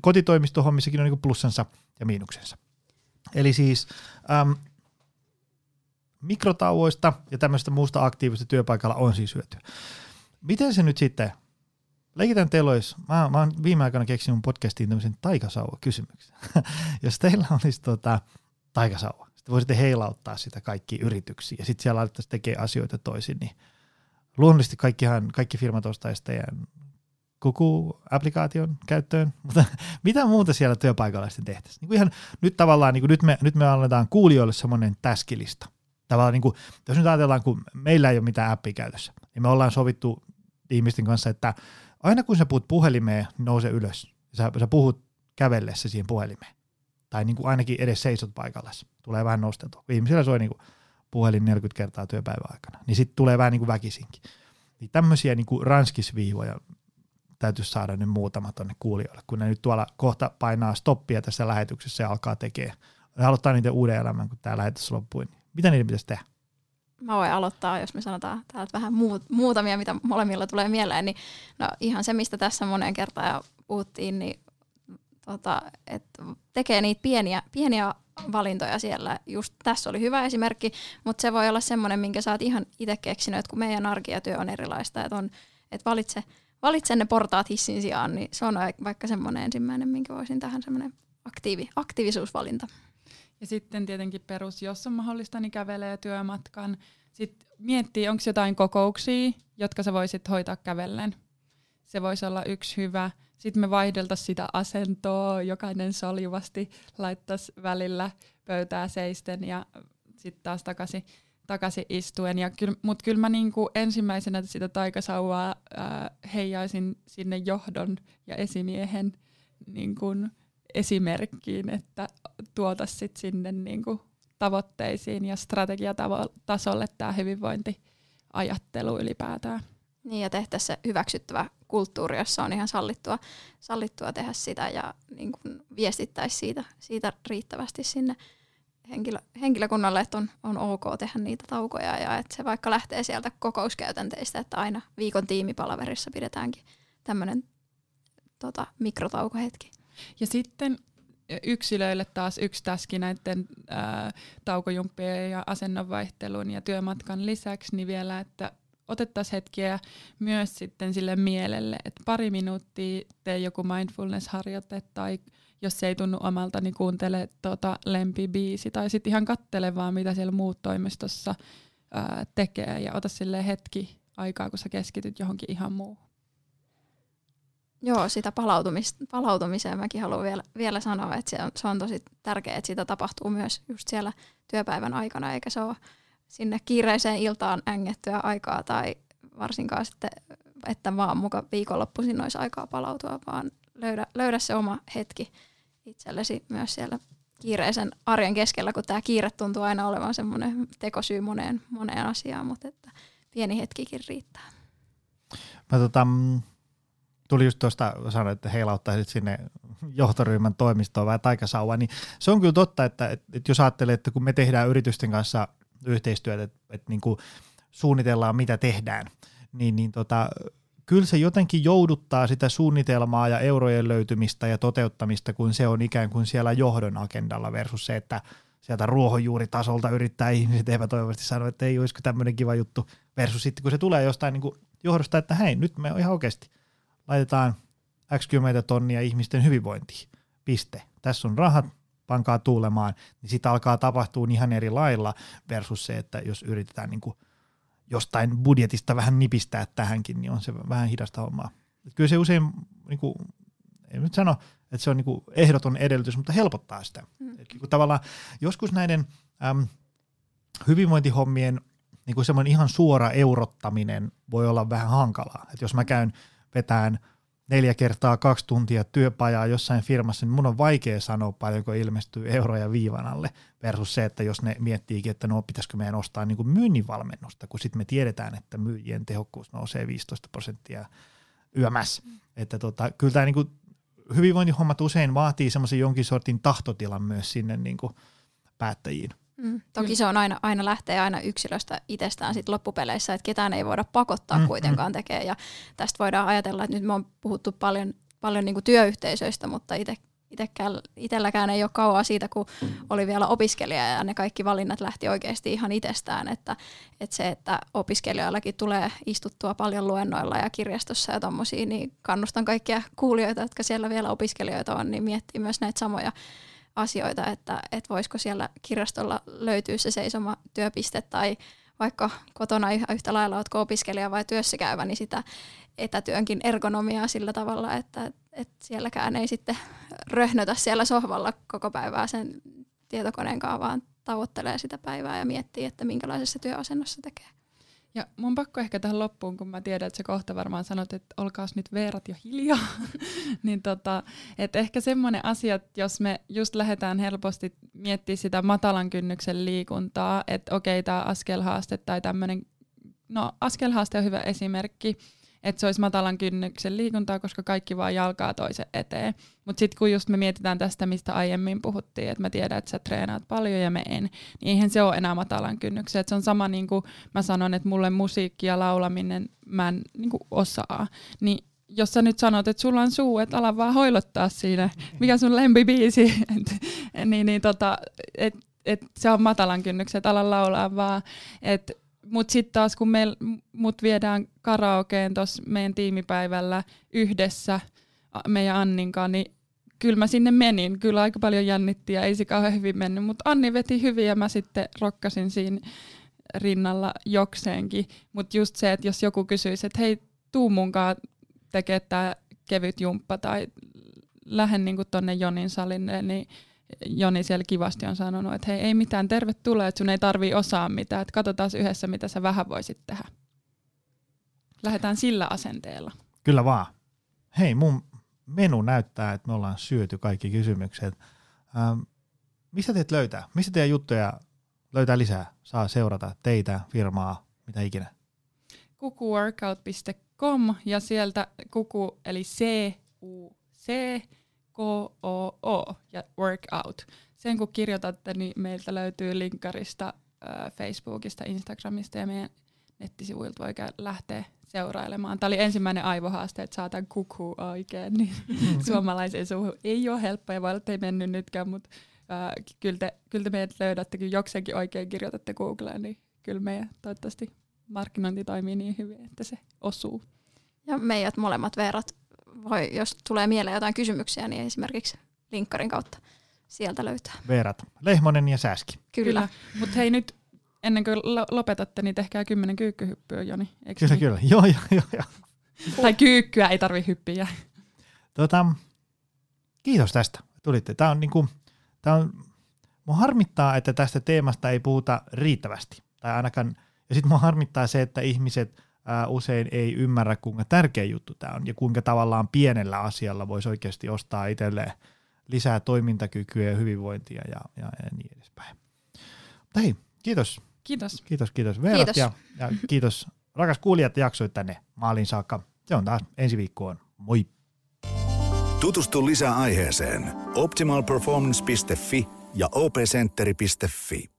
kotitoimistohommissakin on niin kuin plussansa ja miinuksensa. Eli siis mikrotauoista ja tämmöistä muusta aktiivista työpaikalla on siis hyötyä. Miten se nyt sitten, leikitään teillä olisi, mä oon viime aikoina keksinyt mun podcastiin tämmöisen taikasauvakysymyksen. Jos teillä olisi taikasauva, sitten voisitte heilauttaa sitä kaikkiin yrityksiin ja sitten siellä alettaisiin tekemään asioita toisin, niin luonnollisesti kaikki firmat ostaisivat teidän Cuckoo-applikaation käyttöön, mutta mitä muuta siellä työpaikalla sitten tehtäisiin? Niin kuin ihan nyt tavallaan, niin kuin nyt me annetaan kuulijoille semmoinen täskilista. Tavallaan niin kuin, jos nyt ajatellaan, kun meillä ei ole mitään appia käytössä, niin me ollaan sovittu ihmisten kanssa, että aina kun sä puhut puhelimeen, niin nouse ylös. Sä puhut kävellessä siihen puhelimeen. Tai niin kuin ainakin edes seisot paikallasi. Tulee vähän nosteltua. Kun ihmisillä soi niin kuin puhelin 40 kertaa työpäivän aikana, niin sitten tulee vähän niin kuin väkisinkin. Niin tämmöisiä niin kuin ranskisviivoja täytyisi saada nyt muutama tonne kuulijoille, kun ne nyt tuolla kohta painaa stoppia tässä lähetyksessä ja alkaa tekemään. Ne aloittaa niitä uuden elämän, kun tämä lähetys loppui. Niin mitä niiden pitäisi tehdä? Mä voin aloittaa, jos me sanotaan täältä vähän muutamia, mitä molemmilla tulee mieleen. Niin, no ihan se, mistä tässä moneen kertaan puhuttiin, niin että tekee niitä pieniä valintoja siellä. Just tässä oli hyvä esimerkki, mutta se voi olla semmoinen, minkä sä oot ihan itse keksinyt, että kun meidän arki ja työ on erilaista, että valitse ne portaat hissin sijaan, niin se on vaikka semmoinen ensimmäinen, minkä voisin tähän semmoinen aktiivisuusvalinta. Ja sitten tietenkin perus, jos on mahdollista, niin kävelee työmatkan. Sitten miettii, onko jotain kokouksia, jotka sä voisit hoitaa kävellen. Se voisi olla yksi hyvä. Sitten me vaihdeltaisiin sitä asentoa, jokainen soljuvasti laittaisi välillä pöytää seisten ja sitten taas takaisin istuen. Mutta kyllä mä niinku ensimmäisenä sitä taikasauvaa heijaisin sinne johdon ja esimiehen niinku esimerkkiin, että tuota sit sinne niinku tavoitteisiin ja strategiatasolle tämä hyvinvointiajattelu ylipäätään. Niin, ja tehtäisiin se hyväksyttävä kulttuuri, jossa on ihan sallittua tehdä sitä ja niin kuin viestittäisi siitä riittävästi sinne henkilökunnalle, että on ok tehdä niitä taukoja ja että se vaikka lähtee sieltä kokouskäytänteistä, että aina viikon tiimipalaverissa pidetäänkin tämmöinen mikrotaukohetki. Ja sitten yksilöille taas yksi täski näiden taukojumppien ja asennonvaihtelun ja työmatkan lisäksi, niin vielä, että otettaisiin hetkiä myös sitten sille mielelle, että 2 minuuttia tee joku mindfulness-harjoite tai jos se ei tunnu omalta, niin kuuntele lempibiisi tai sitten ihan kattele vaan mitä siellä muut toimistossa tekee ja ota silleen hetki aikaa, kun sä keskityt johonkin ihan muuhun. Joo, sitä palautumiseen mäkin haluan vielä sanoa, että se on tosi tärkeää, että sitä tapahtuu myös just siellä työpäivän aikana, eikä se ole sinne kiireiseen iltaan ängettyä aikaa tai varsinkaan sitten, että vaan muka viikonloppuisin olisi aikaa palautua, vaan löydä se oma hetki itsellesi myös siellä kiireisen arjen keskellä, kun tämä kiire tuntuu aina olevan semmoinen tekosyy moneen asiaan, mutta että pieni hetkikin riittää. Mä tuli just tuosta sanoa, että heilauttaisit sinne johtoryhmän toimistoon vähän taikasauvaa, niin se on kyllä totta, että jos ajattelee, että kun me tehdään yritysten kanssa yhteistyötä, että niin kuin suunnitellaan mitä tehdään, niin kyllä se jotenkin jouduttaa sitä suunnitelmaa ja eurojen löytymistä ja toteuttamista, kun se on ikään kuin siellä johdon agendalla versus se, että sieltä ruohonjuuritasolta yrittää ihmiset epätoivoisesti sanoa, että ei olisiko tämmöinen kiva juttu versus sitten, kun se tulee jostain niin kuin johdosta, että hei, nyt me ihan oikeasti laitetaan X10 000 € ihmisten hyvinvointiin, piste. Tässä on rahat, pankaa tuulemaan, niin sitä alkaa tapahtua ihan eri lailla versus se, että jos yritetään niin kuin jostain budjetista vähän nipistää tähänkin, niin on se vähän hidasta hommaa. Et kyllä se usein, niin kuin, en nyt sano, että se on niin kuin ehdoton edellytys, mutta helpottaa sitä. Et niin kuin tavallaan joskus näiden hyvinvointihommien niin kuin semmoinen ihan suora eurottaminen voi olla vähän hankalaa. Et jos mä käyn vetään 4 kertaa 2 tuntia työpajaa jossain firmassa, niin mun on vaikea sanoa paljonko ilmestyy euroja viivan alle versus se, että jos ne miettiikin, että no pitäisikö meidän ostaa niin kuin myynninvalmennusta, kun sitten me tiedetään, että myyjien tehokkuus nousee 15% yömässä. Että kyllä tämä niin kuin hyvinvointihommat usein vaatii semmoisen jonkin sortin tahtotilan myös sinne niin kuin päättäjiin. Toki se on aina lähtee aina yksilöstä itsestään sit loppupeleissä, että ketään ei voida pakottaa kuitenkaan tekemään. Ja tästä voidaan ajatella, että nyt me on puhuttu paljon niinku työyhteisöistä, mutta itselläkään ei ole kauaa siitä, kun oli vielä opiskelija ja ne kaikki valinnat lähti oikeasti ihan itsestään. Että se, että opiskelijoillakin tulee istuttua paljon luennoilla ja kirjastossa ja tommosia, niin kannustan kaikkia kuulijoita, jotka siellä vielä opiskelijoita on, niin miettii myös näitä samoja asioita, että voisiko siellä kirjastolla löytyä se seisoma työpiste tai vaikka kotona yhtä lailla oletko opiskelija vai työssäkäyvä, niin sitä etätyönkin ergonomiaa sillä tavalla, että sielläkään ei sitten röhnötä siellä sohvalla koko päivää sen tietokoneenkaan, vaan tavoittelee sitä päivää ja miettii, että minkälaisessa työasennossa tekee. Ja mun on pakko ehkä tähän loppuun, kun mä tiedän, että sä kohta varmaan sanot, että olkaas nyt Veerat jo hiljaa, niin että ehkä semmoinen asia, että jos me just lähdetään helposti miettimään sitä matalan kynnyksen liikuntaa, että okei, tää askelhaaste tai tämmöinen, no askelhaaste on hyvä esimerkki, että se olisi matalan kynnyksen liikuntaa, koska kaikki vaan jalkaa toisen eteen. Mutta sitten kun just me mietitään tästä, mistä aiemmin puhuttiin, että mä tiedän, että sä treenaat paljon ja mä en, niin eihän se ole enää matalan kynnyksen. Et se on sama, niin kuin mä sanon, että mulle musiikki ja laulaminen mä en niin kuin osaa. Niin jos sä nyt sanot, että sulla on suu, että ala vaan hoilottaa siinä, mikä sun lempibiisi, et se on matalan kynnyksen, että ala laulaa vaan, että mutta sitten taas kun mut viedään karaokeen tuossa meidän tiimipäivällä yhdessä meidän Anninkaan, niin kyllä mä sinne menin. Kyllä aika paljon jännitti ja ei se kauhean hyvin mennyt, mutta Anni veti hyvin ja mä sitten rokkasin siinä rinnalla jokseenkin. Mutta just se, että jos joku kysyisi, että hei, tuu munkaan tekee tämä kevyt jumppa tai lähden niin tuonne Jonin salille, niin Joni siellä kivasti on sanonut, että hei, ei mitään, tervetuloa, että sun ei tarvii osaa mitään, että katsotaan yhdessä, mitä sä vähän voisit tehdä. Lähdetään sillä asenteella. Kyllä vaan. Hei, mun menu näyttää, että me ollaan syöty kaikki kysymykset. Mistä teet löytää? Mistä teidän juttuja löytää lisää? Saa seurata teitä, firmaa, mitä ikinä. Cuckooworkout.com ja sieltä Cuckoo eli CUCKOO ja workout. Sen kun kirjoitatte, niin meiltä löytyy linkkarista, Facebookista, Instagramista ja meidän nettisivuilta voi lähteä seurailemaan. Tämä oli ensimmäinen aivohaaste, että saa tämän Cuckoo oikein. Niin suomalaisen suuhun ei ole helppo ja voi olla, että ei mennyt nytkään, mutta kyllä te meidät löydätte, kun jokseenkin oikein kirjoitatte Googleen, niin kyllä meidän toivottavasti markkinointi toimii niin hyvin, että se osuu. Ja meidät molemmat Veerat, voi, jos tulee mieleen jotain kysymyksiä, niin esimerkiksi linkkarin kautta sieltä löytää. Veerat, Lehmonen ja Sääski. Kyllä. Mutta hei nyt, ennen kuin lopetatte, niin tehkää 10 kyykkyhyppyä, Joni. Kyllä. Joo. Tai kyykkyä, ei tarvitse hyppiä. Kiitos tästä, tulitte. Mua harmittaa, että tästä teemasta ei puhuta riittävästi. Tai ainakaan, ja sitten mua harmittaa se, että ihmiset usein ei ymmärrä, kuinka tärkeä juttu tämä on ja kuinka tavallaan pienellä asialla voisi oikeasti ostaa itselleen lisää toimintakykyä ja hyvinvointia ja niin edespäin. Mutta hei, kiitos. Kiitos. Veerat ja kiitos rakas kuulijat, että jaksoit tänne maaliin saakka. Se on taas ensi viikkoon. Moi! Tutustu lisää aiheeseen optimalperformance.fi ja opcenteri.fi.